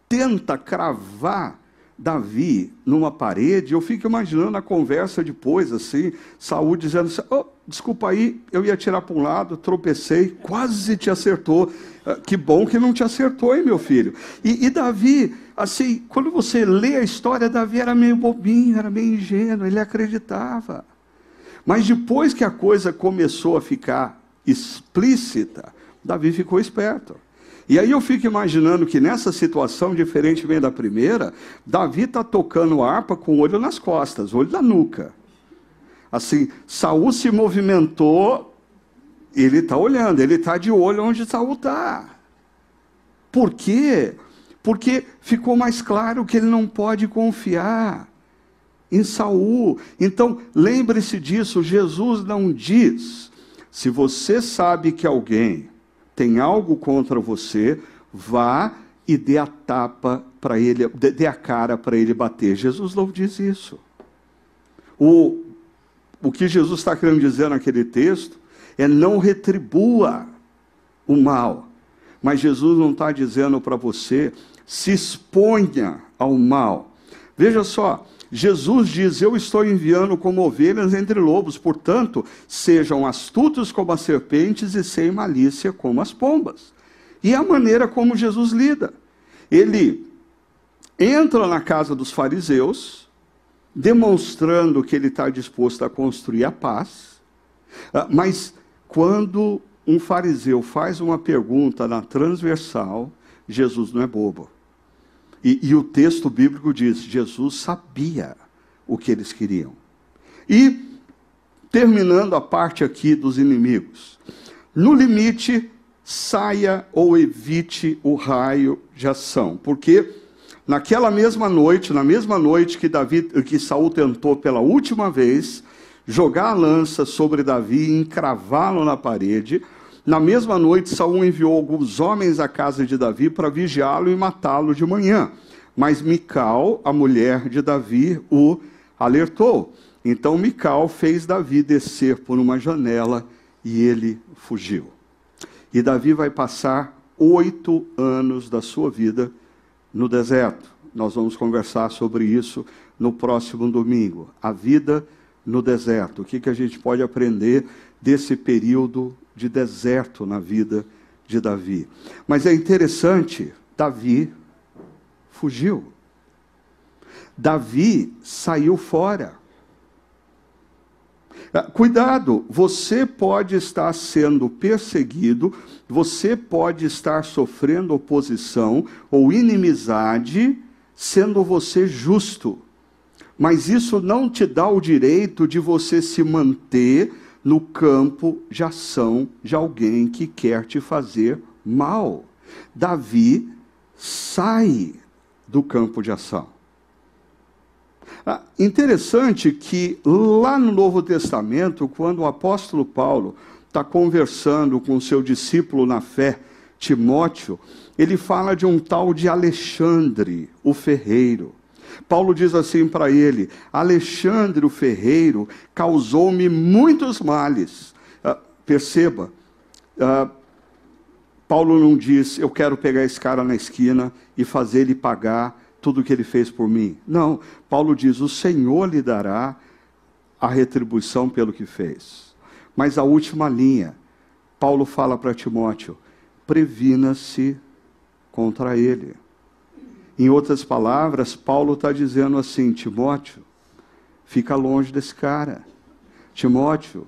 tenta cravar Davi numa parede, eu fico imaginando a conversa depois, assim, Saul dizendo assim: oh, desculpa aí, eu ia tirar para um lado, tropecei, quase te acertou, que bom que não te acertou, hein, meu filho? E Davi, assim, quando você lê a história, Davi era meio bobinho, era meio ingênuo, ele acreditava. Mas depois que a coisa começou a ficar explícita, Davi ficou esperto. E aí eu fico imaginando que nessa situação, diferentemente da primeira, Davi está tocando a harpa com o olho nas costas, o olho da nuca. Assim, Saul se movimentou, ele está olhando, ele está de olho onde Saul está. Por quê? Porque ficou mais claro que ele não pode confiar em Saul. Então, lembre-se disso, Jesus não diz: se você sabe que alguém tem algo contra você, vá e dê a tapa para ele, dê a cara para ele bater. Jesus não diz isso. O que Jesus está querendo dizer naquele texto é: não retribua o mal. Mas Jesus não está dizendo para você: se exponha ao mal. Veja só, Jesus diz: eu estou enviando como ovelhas entre lobos, portanto, sejam astutos como as serpentes e sem malícia como as pombas. E a maneira como Jesus lida. Ele entra na casa dos fariseus, demonstrando que ele está disposto a construir a paz, mas quando um fariseu faz uma pergunta na transversal, Jesus não é bobo. E o texto bíblico diz: Jesus sabia o que eles queriam. E, terminando a parte aqui dos inimigos, no limite, saia ou evite o raio de ação, porque na mesma noite que Saul tentou pela última vez jogar a lança sobre Davi e encravá-lo na parede, na mesma noite Saul enviou alguns homens à casa de Davi para vigiá-lo e matá-lo de manhã. Mas Mical, a mulher de Davi, o alertou. Então Mical fez Davi descer por uma janela e ele fugiu. E Davi vai passar 8 anos da sua vida no deserto. Nós vamos conversar sobre isso no próximo domingo. A vida no deserto. O que a gente pode aprender desse período de deserto na vida de Davi. Mas é interessante, Davi fugiu. Davi saiu fora. Cuidado, você pode estar sendo perseguido, você pode estar sofrendo oposição ou inimizade, sendo você justo. Mas isso não te dá o direito de você se manter no campo de ação de alguém que quer te fazer mal. Davi sai do campo de ação. Interessante que lá no Novo Testamento, quando o apóstolo Paulo está conversando com seu discípulo na fé, Timóteo, ele fala de um tal de Alexandre, o ferreiro. Paulo diz assim para ele: Alexandre, o ferreiro, causou-me muitos males. Perceba, Paulo não diz: eu quero pegar esse cara na esquina e fazer ele pagar tudo o que ele fez por mim. Não, Paulo diz: o Senhor lhe dará a retribuição pelo que fez. Mas a última linha, Paulo fala para Timóteo: previna-se contra ele. Em outras palavras, Paulo está dizendo assim: Timóteo, fica longe desse cara. Timóteo,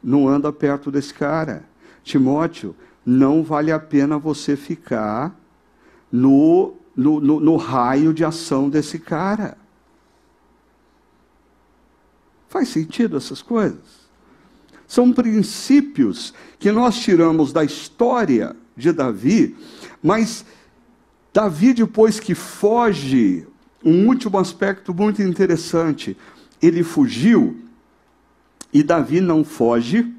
não anda perto desse cara. Timóteo, não vale a pena você ficar no raio de ação desse cara. Faz sentido essas coisas? São princípios que nós tiramos da história de Davi, mas Davi, depois que foge, um último aspecto muito interessante, ele fugiu, e Davi não foge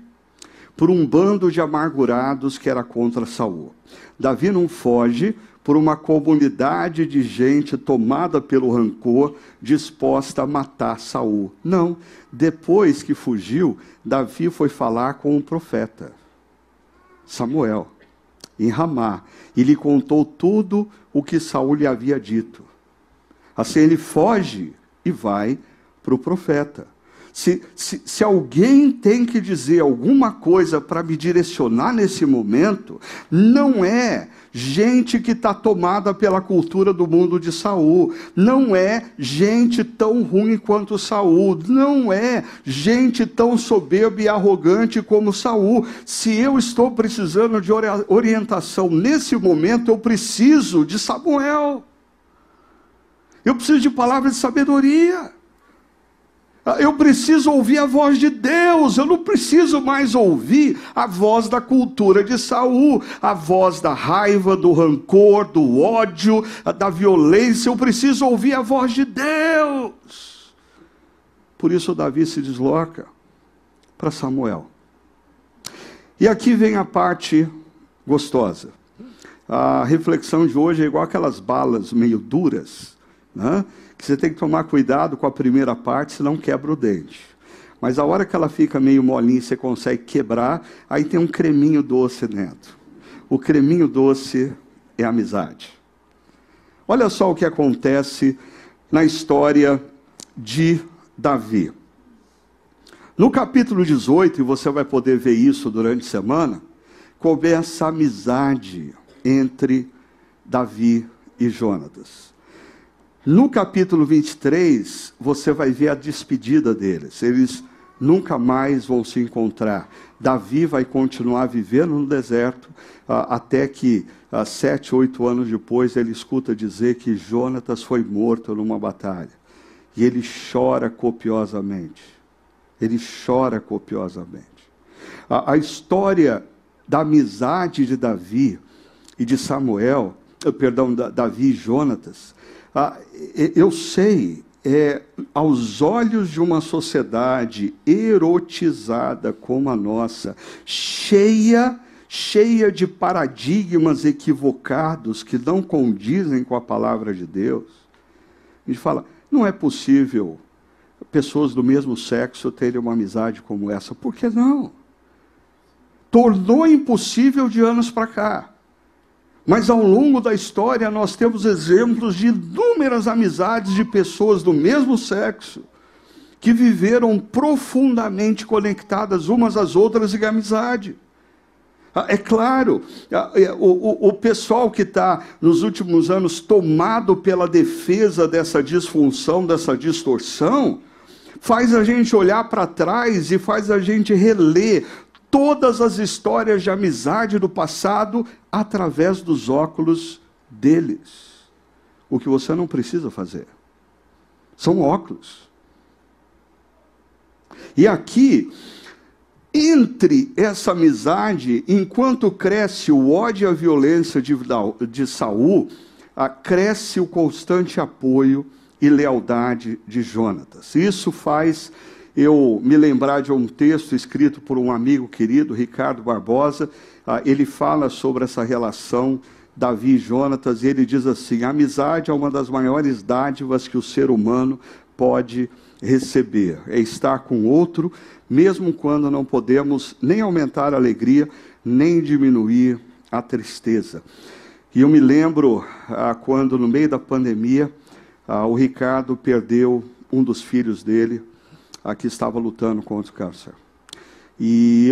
por um bando de amargurados que era contra Saul. Davi não foge por uma comunidade de gente tomada pelo rancor, disposta a matar Saul. Não, depois que fugiu, Davi foi falar com um profeta, Samuel, em Ramá, e lhe contou tudo o que Saul lhe havia dito. Assim ele foge e vai para o profeta. Se alguém tem que dizer alguma coisa para me direcionar nesse momento, não é gente que está tomada pela cultura do mundo de Saul, não é gente tão ruim quanto Saul, não é gente tão soberba e arrogante como Saul. Se eu estou precisando de orientação nesse momento, eu preciso de Samuel, eu preciso de palavras de sabedoria. Eu preciso ouvir a voz de Deus, eu não preciso mais ouvir a voz da cultura de Saul, a voz da raiva, do rancor, do ódio, da violência. Eu preciso ouvir a voz de Deus. Por isso Davi se desloca para Samuel. E aqui vem a parte gostosa. A reflexão de hoje é igual aquelas balas meio duras, né? Que você tem que tomar cuidado com a primeira parte, senão quebra o dente. Mas a hora que ela fica meio molinha, você consegue quebrar, aí tem um creminho doce dentro. O creminho doce é amizade. Olha só o que acontece na história de Davi. No capítulo 18, e você vai poder ver isso durante a semana, começa a amizade entre Davi e Jônatas. No capítulo 23, você vai ver a despedida deles. Eles nunca mais vão se encontrar. Davi vai continuar vivendo no deserto, até que 7, 8 anos depois ele escuta dizer que Jônatas foi morto numa batalha. E ele chora copiosamente. Ele chora copiosamente. A história da amizade de Davi e de Samuel, perdão, Davi e Jônatas, eu sei, aos olhos de uma sociedade erotizada como a nossa, cheia de paradigmas equivocados que não condizem com a palavra de Deus, a gente fala, não é possível pessoas do mesmo sexo terem uma amizade como essa. Por que não? Tornou impossível de anos para cá. Mas ao longo da história nós temos exemplos de inúmeras amizades de pessoas do mesmo sexo que viveram profundamente conectadas umas às outras em amizade. É claro, o pessoal que está nos últimos anos tomado pela defesa dessa disfunção, dessa distorção, faz a gente olhar para trás e faz a gente reler todas as histórias de amizade do passado através dos óculos deles. O que você não precisa fazer. São óculos. E aqui, entre essa amizade, enquanto cresce o ódio e a violência de Saul, cresce o constante apoio e lealdade de Jônatas. Isso faz eu me lembrar de um texto escrito por um amigo querido, Ricardo Barbosa. Ele fala sobre essa relação Davi e Jônatas, e ele diz assim: a amizade é uma das maiores dádivas que o ser humano pode receber, é estar com outro, mesmo quando não podemos nem aumentar a alegria, nem diminuir a tristeza. E eu me lembro quando, no meio da pandemia, o Ricardo perdeu um dos filhos dele, que estava lutando contra o câncer. E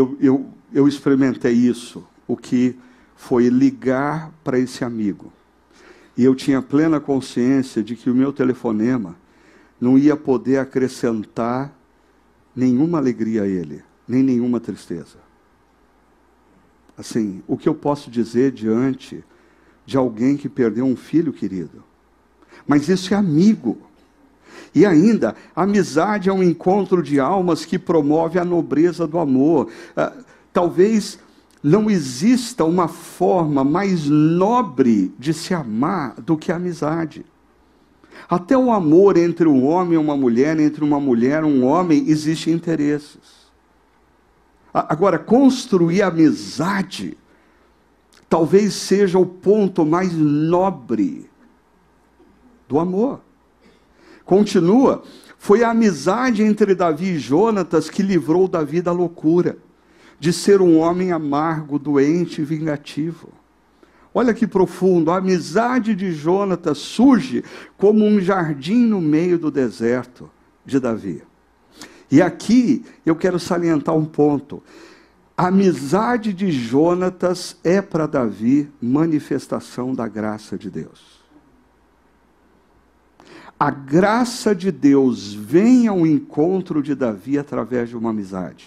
eu experimentei isso, o que foi ligar para esse amigo. E eu tinha plena consciência de que o meu telefonema não ia poder acrescentar nenhuma alegria a ele, nem nenhuma tristeza. Assim, o que eu posso dizer diante de alguém que perdeu um filho querido? Mas isso é amigo. E ainda, a amizade é um encontro de almas que promove a nobreza do amor. Talvez não exista uma forma mais nobre de se amar do que a amizade. Até o amor entre um homem e uma mulher, entre uma mulher e um homem, existe interesses. Agora, construir amizade talvez seja o ponto mais nobre do amor. Continua, foi a amizade entre Davi e Jônatas que livrou Davi da loucura, de ser um homem amargo, doente e vingativo. Olha que profundo, a amizade de Jônatas surge como um jardim no meio do deserto de Davi. E aqui eu quero salientar um ponto, a amizade de Jônatas é para Davi manifestação da graça de Deus. A graça de Deus vem ao encontro de Davi através de uma amizade.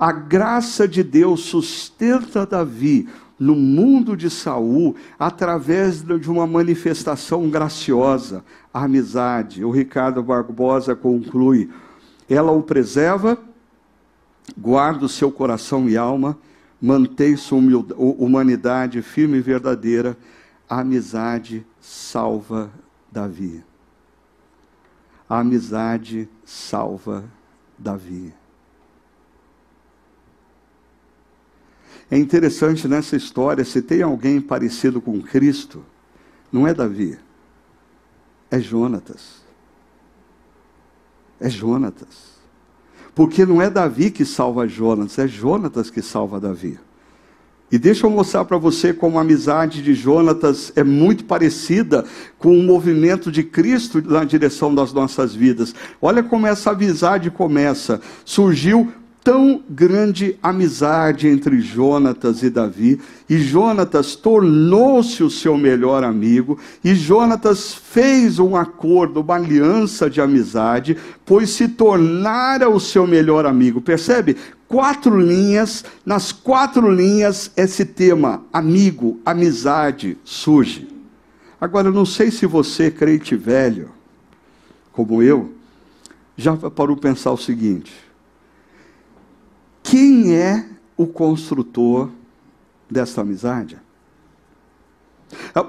A graça de Deus sustenta Davi no mundo de Saul através de uma manifestação graciosa, a amizade. O Ricardo Barbosa conclui, ela o preserva, guarda o seu coração e alma, mantém sua humanidade firme e verdadeira, a amizade salva Davi. A amizade salva Davi. É interessante nessa história, se tem alguém parecido com Cristo, não é Davi, é Jônatas. É Jônatas. Porque não é Davi que salva Jônatas, é Jônatas que salva Davi. E deixa eu mostrar para você como a amizade de Jônatas é muito parecida com o movimento de Cristo na direção das nossas vidas. Olha como essa amizade começa. Surgiu tão grande amizade entre Jônatas e Davi, e Jônatas tornou-se o seu melhor amigo, e Jônatas fez um acordo, uma aliança de amizade, pois se tornara o seu melhor amigo. Percebe? 4 linhas, nas 4 linhas esse tema, amigo, amizade, surge. Agora, eu não sei se você, crente velho, como eu, já parou para pensar o seguinte: quem é o construtor dessa amizade?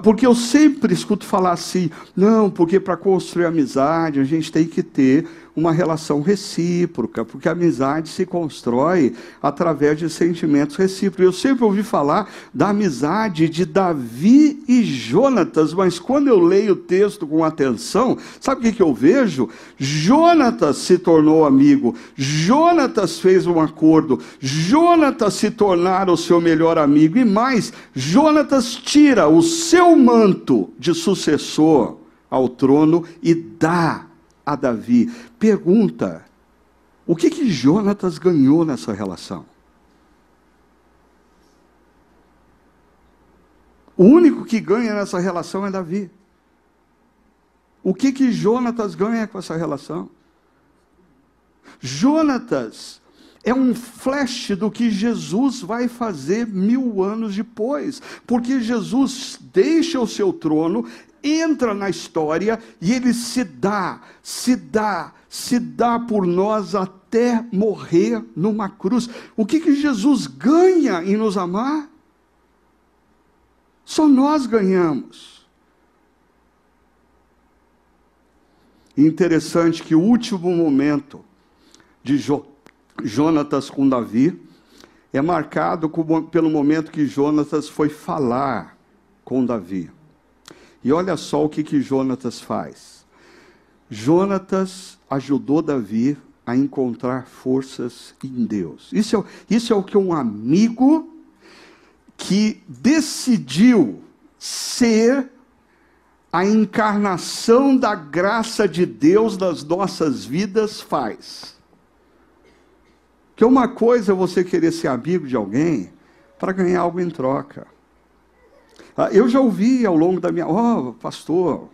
Porque eu sempre escuto falar assim, não, porque para construir amizade a gente tem que ter uma relação recíproca, porque a amizade se constrói através de sentimentos recíprocos. Eu sempre ouvi falar da amizade de Davi e Jônatas, mas quando eu leio o texto com atenção, sabe o que eu vejo? Jônatas se tornou amigo, Jônatas fez um acordo, Jônatas se tornara o seu melhor amigo, e mais, Jônatas tira o seu manto de sucessor ao trono e dá a Davi. Pergunta, o que Jônatas ganhou nessa relação? O único que ganha nessa relação é Davi. O que Jônatas ganha com essa relação? Jônatas é um flash do que Jesus vai fazer 1000 anos depois, porque Jesus deixa o seu trono, entra na história e ele se dá por nós até morrer numa cruz. O que Jesus ganha em nos amar? Só nós ganhamos. Interessante que o último momento de Jônatas com Davi é marcado pelo momento que Jônatas foi falar com Davi. E olha só o que Jônatas faz. Jônatas ajudou Davi a encontrar forças em Deus. Isso é o que um amigo que decidiu ser a encarnação da graça de Deus nas nossas vidas faz. Porque uma coisa é você querer ser amigo de alguém para ganhar algo em troca. Eu já ouvi ao longo da minha... pastor,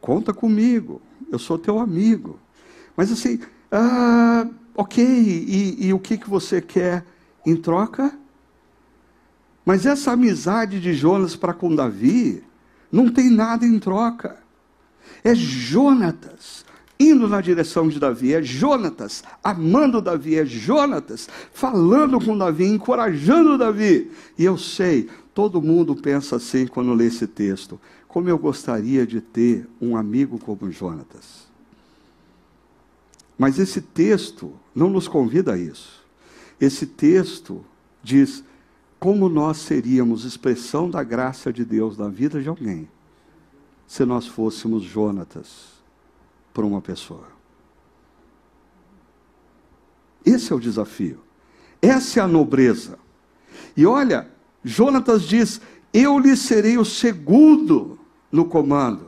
conta comigo, eu sou teu amigo. Mas assim, ok, e o que você quer em troca? Mas essa amizade de Jônatas para com Davi não tem nada em troca. É Jônatas indo na direção de Davi, é Jônatas amando Davi, é Jônatas falando com Davi, encorajando Davi. E eu sei, todo mundo pensa assim quando lê esse texto: como eu gostaria de ter um amigo como Jônatas. Mas esse texto não nos convida a isso. Esse texto diz como nós seríamos expressão da graça de Deus na vida de alguém se nós fôssemos Jônatas para uma pessoa. Esse é o desafio. Essa é a nobreza. E olha, Jônatas diz: eu lhe serei o segundo no comando.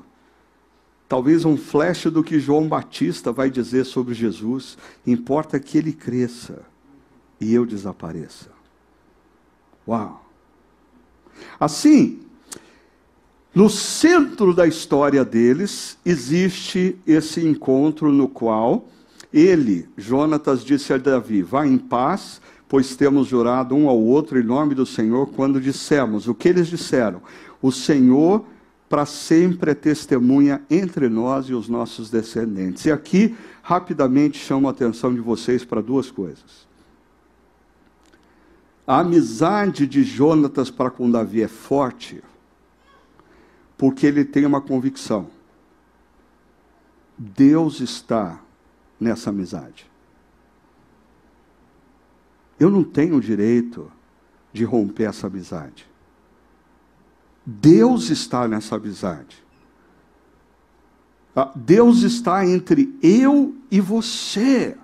Talvez um flash do que João Batista vai dizer sobre Jesus: importa que ele cresça e eu desapareça. Uau! Assim, no centro da história deles existe esse encontro no qual ele, Jônatas, disse a Davi: vá em paz, pois temos jurado um ao outro em nome do Senhor, quando dissemos. O que eles disseram? O Senhor para sempre é testemunha entre nós e os nossos descendentes. E aqui, rapidamente, chamo a atenção de vocês para 2 coisas. A amizade de Jônatas para com Davi é forte, porque ele tem uma convicção: Deus está nessa amizade. Eu não tenho o direito de romper essa amizade. Deus está nessa amizade. Deus está entre eu e você.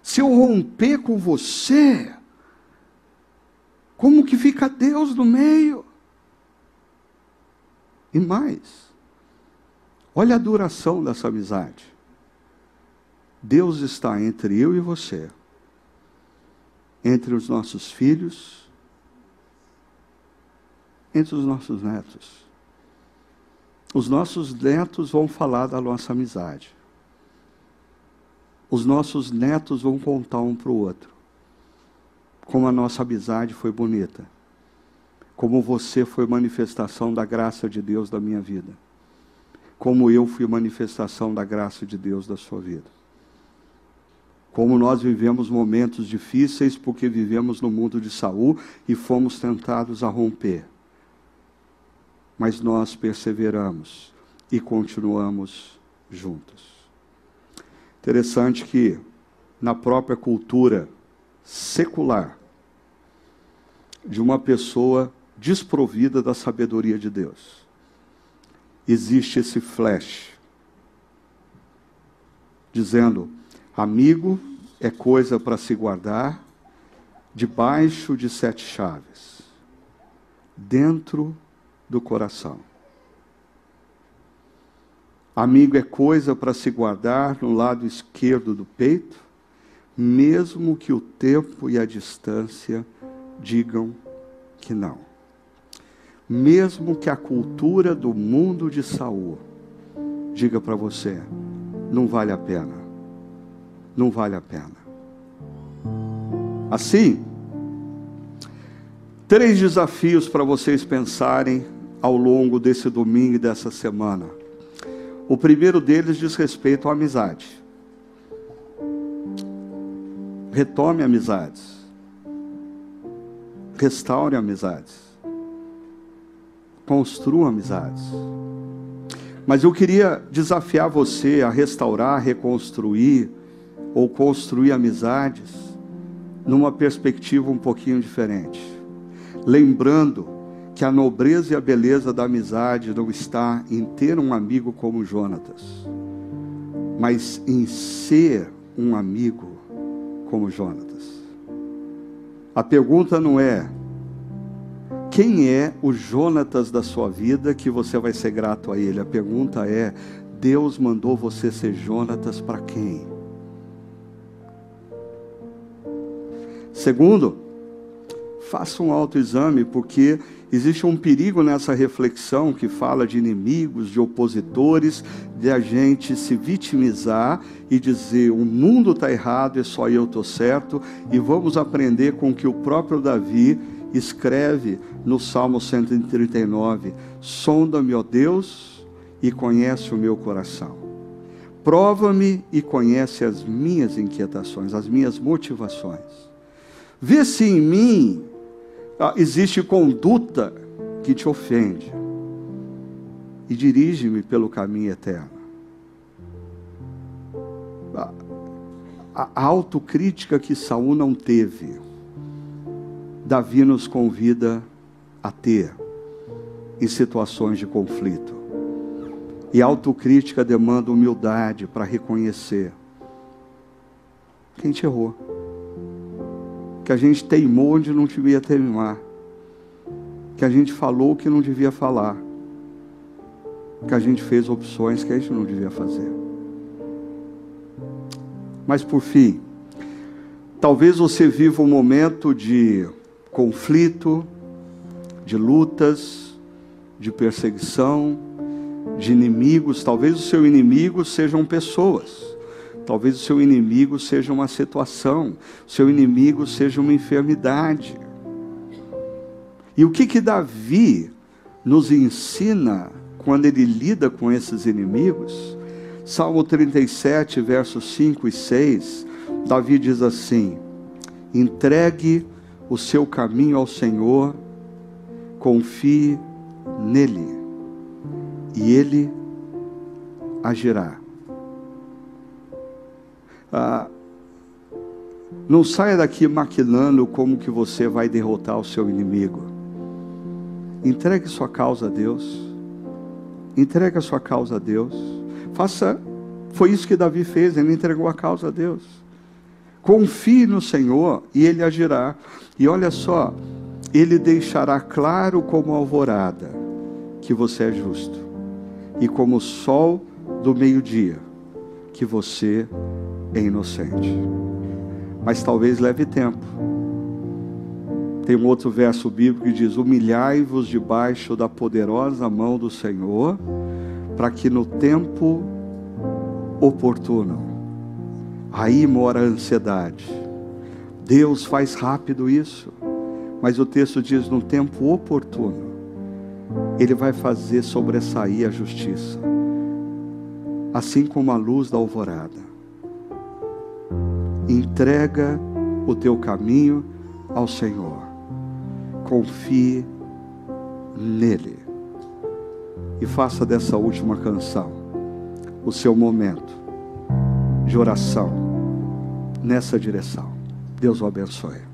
Se eu romper com você, como que fica Deus no meio? E mais, olha a duração dessa amizade. Deus está entre eu e você, entre os nossos filhos, entre os nossos netos. Os nossos netos vão falar da nossa amizade. Os nossos netos vão contar um para o outro como a nossa amizade foi bonita, como você foi manifestação da graça de Deus da minha vida, como eu fui manifestação da graça de Deus da sua vida, como nós vivemos momentos difíceis porque vivemos no mundo de Saul e fomos tentados a romper. Mas nós perseveramos e continuamos juntos. Interessante que, na própria cultura secular, de uma pessoa desprovida da sabedoria de Deus, existe esse flash, dizendo, amigo é coisa para se guardar debaixo de 7 chaves, dentro do coração. Amigo é coisa para se guardar no lado esquerdo do peito, mesmo que o tempo e a distância digam que não. Mesmo que a cultura do mundo de Saul diga para você, não vale a pena, não vale a pena. Assim, 3 desafios para vocês pensarem ao longo desse domingo e dessa semana. O primeiro deles diz respeito à amizade. Retome amizades. Restaure amizades. Construa amizades. Mas eu queria desafiar você a restaurar, reconstruir ou construir amizades numa perspectiva um pouquinho diferente. Lembrando que a nobreza e a beleza da amizade não está em ter um amigo como Jônatas, mas em ser um amigo como Jônatas. A pergunta não é, quem é o Jônatas da sua vida que você vai ser grato a ele? A pergunta é, Deus mandou você ser Jônatas para quem? Segundo, faça um autoexame, porque existe um perigo nessa reflexão que fala de inimigos, de opositores, de a gente se vitimizar e dizer o mundo está errado e só eu estou certo. E vamos aprender com o que o próprio Davi escreve no Salmo 139. Sonda-me, ó Deus, e conhece o meu coração. Prova-me e conhece as minhas inquietações, as minhas motivações. Vê se em mim existe conduta que te ofende e dirige-me pelo caminho eterno. A autocrítica que Saul não teve, Davi nos convida a ter em situações de conflito. E a autocrítica demanda humildade para reconhecer quem te errou, que a gente teimou onde não devia teimar, que a gente falou o que não devia falar, que a gente fez opções que a gente não devia fazer. Mas por fim, talvez você viva um momento de conflito, de lutas, de perseguição, de inimigos. Talvez o seu inimigo sejam pessoas. Talvez o seu inimigo seja uma situação, o seu inimigo seja uma enfermidade. E o que Davi nos ensina quando ele lida com esses inimigos? Salmo 37, versos 5 e 6, Davi diz assim, entregue o seu caminho ao Senhor, confie nele, e ele agirá. Não saia daqui maquinando como que você vai derrotar o seu inimigo. Entregue sua causa a Deus. Entregue a sua causa a Deus. Faça, foi isso que Davi fez, ele entregou a causa a Deus. Confie no Senhor e Ele agirá. E olha só, Ele deixará claro como a alvorada que você é justo. E como o sol do meio-dia, que você é inocente. Mas talvez leve tempo. Tem um outro verso bíblico que diz: humilhai-vos debaixo da poderosa mão do Senhor, para que no tempo oportuno. Aí mora a ansiedade. Deus faz rápido isso, mas o texto diz: no tempo oportuno Ele vai fazer sobressair a justiça, assim como a luz da alvorada. Entrega o teu caminho ao Senhor. Confie nele. E faça dessa última canção o seu momento de oração nessa direção. Deus o abençoe.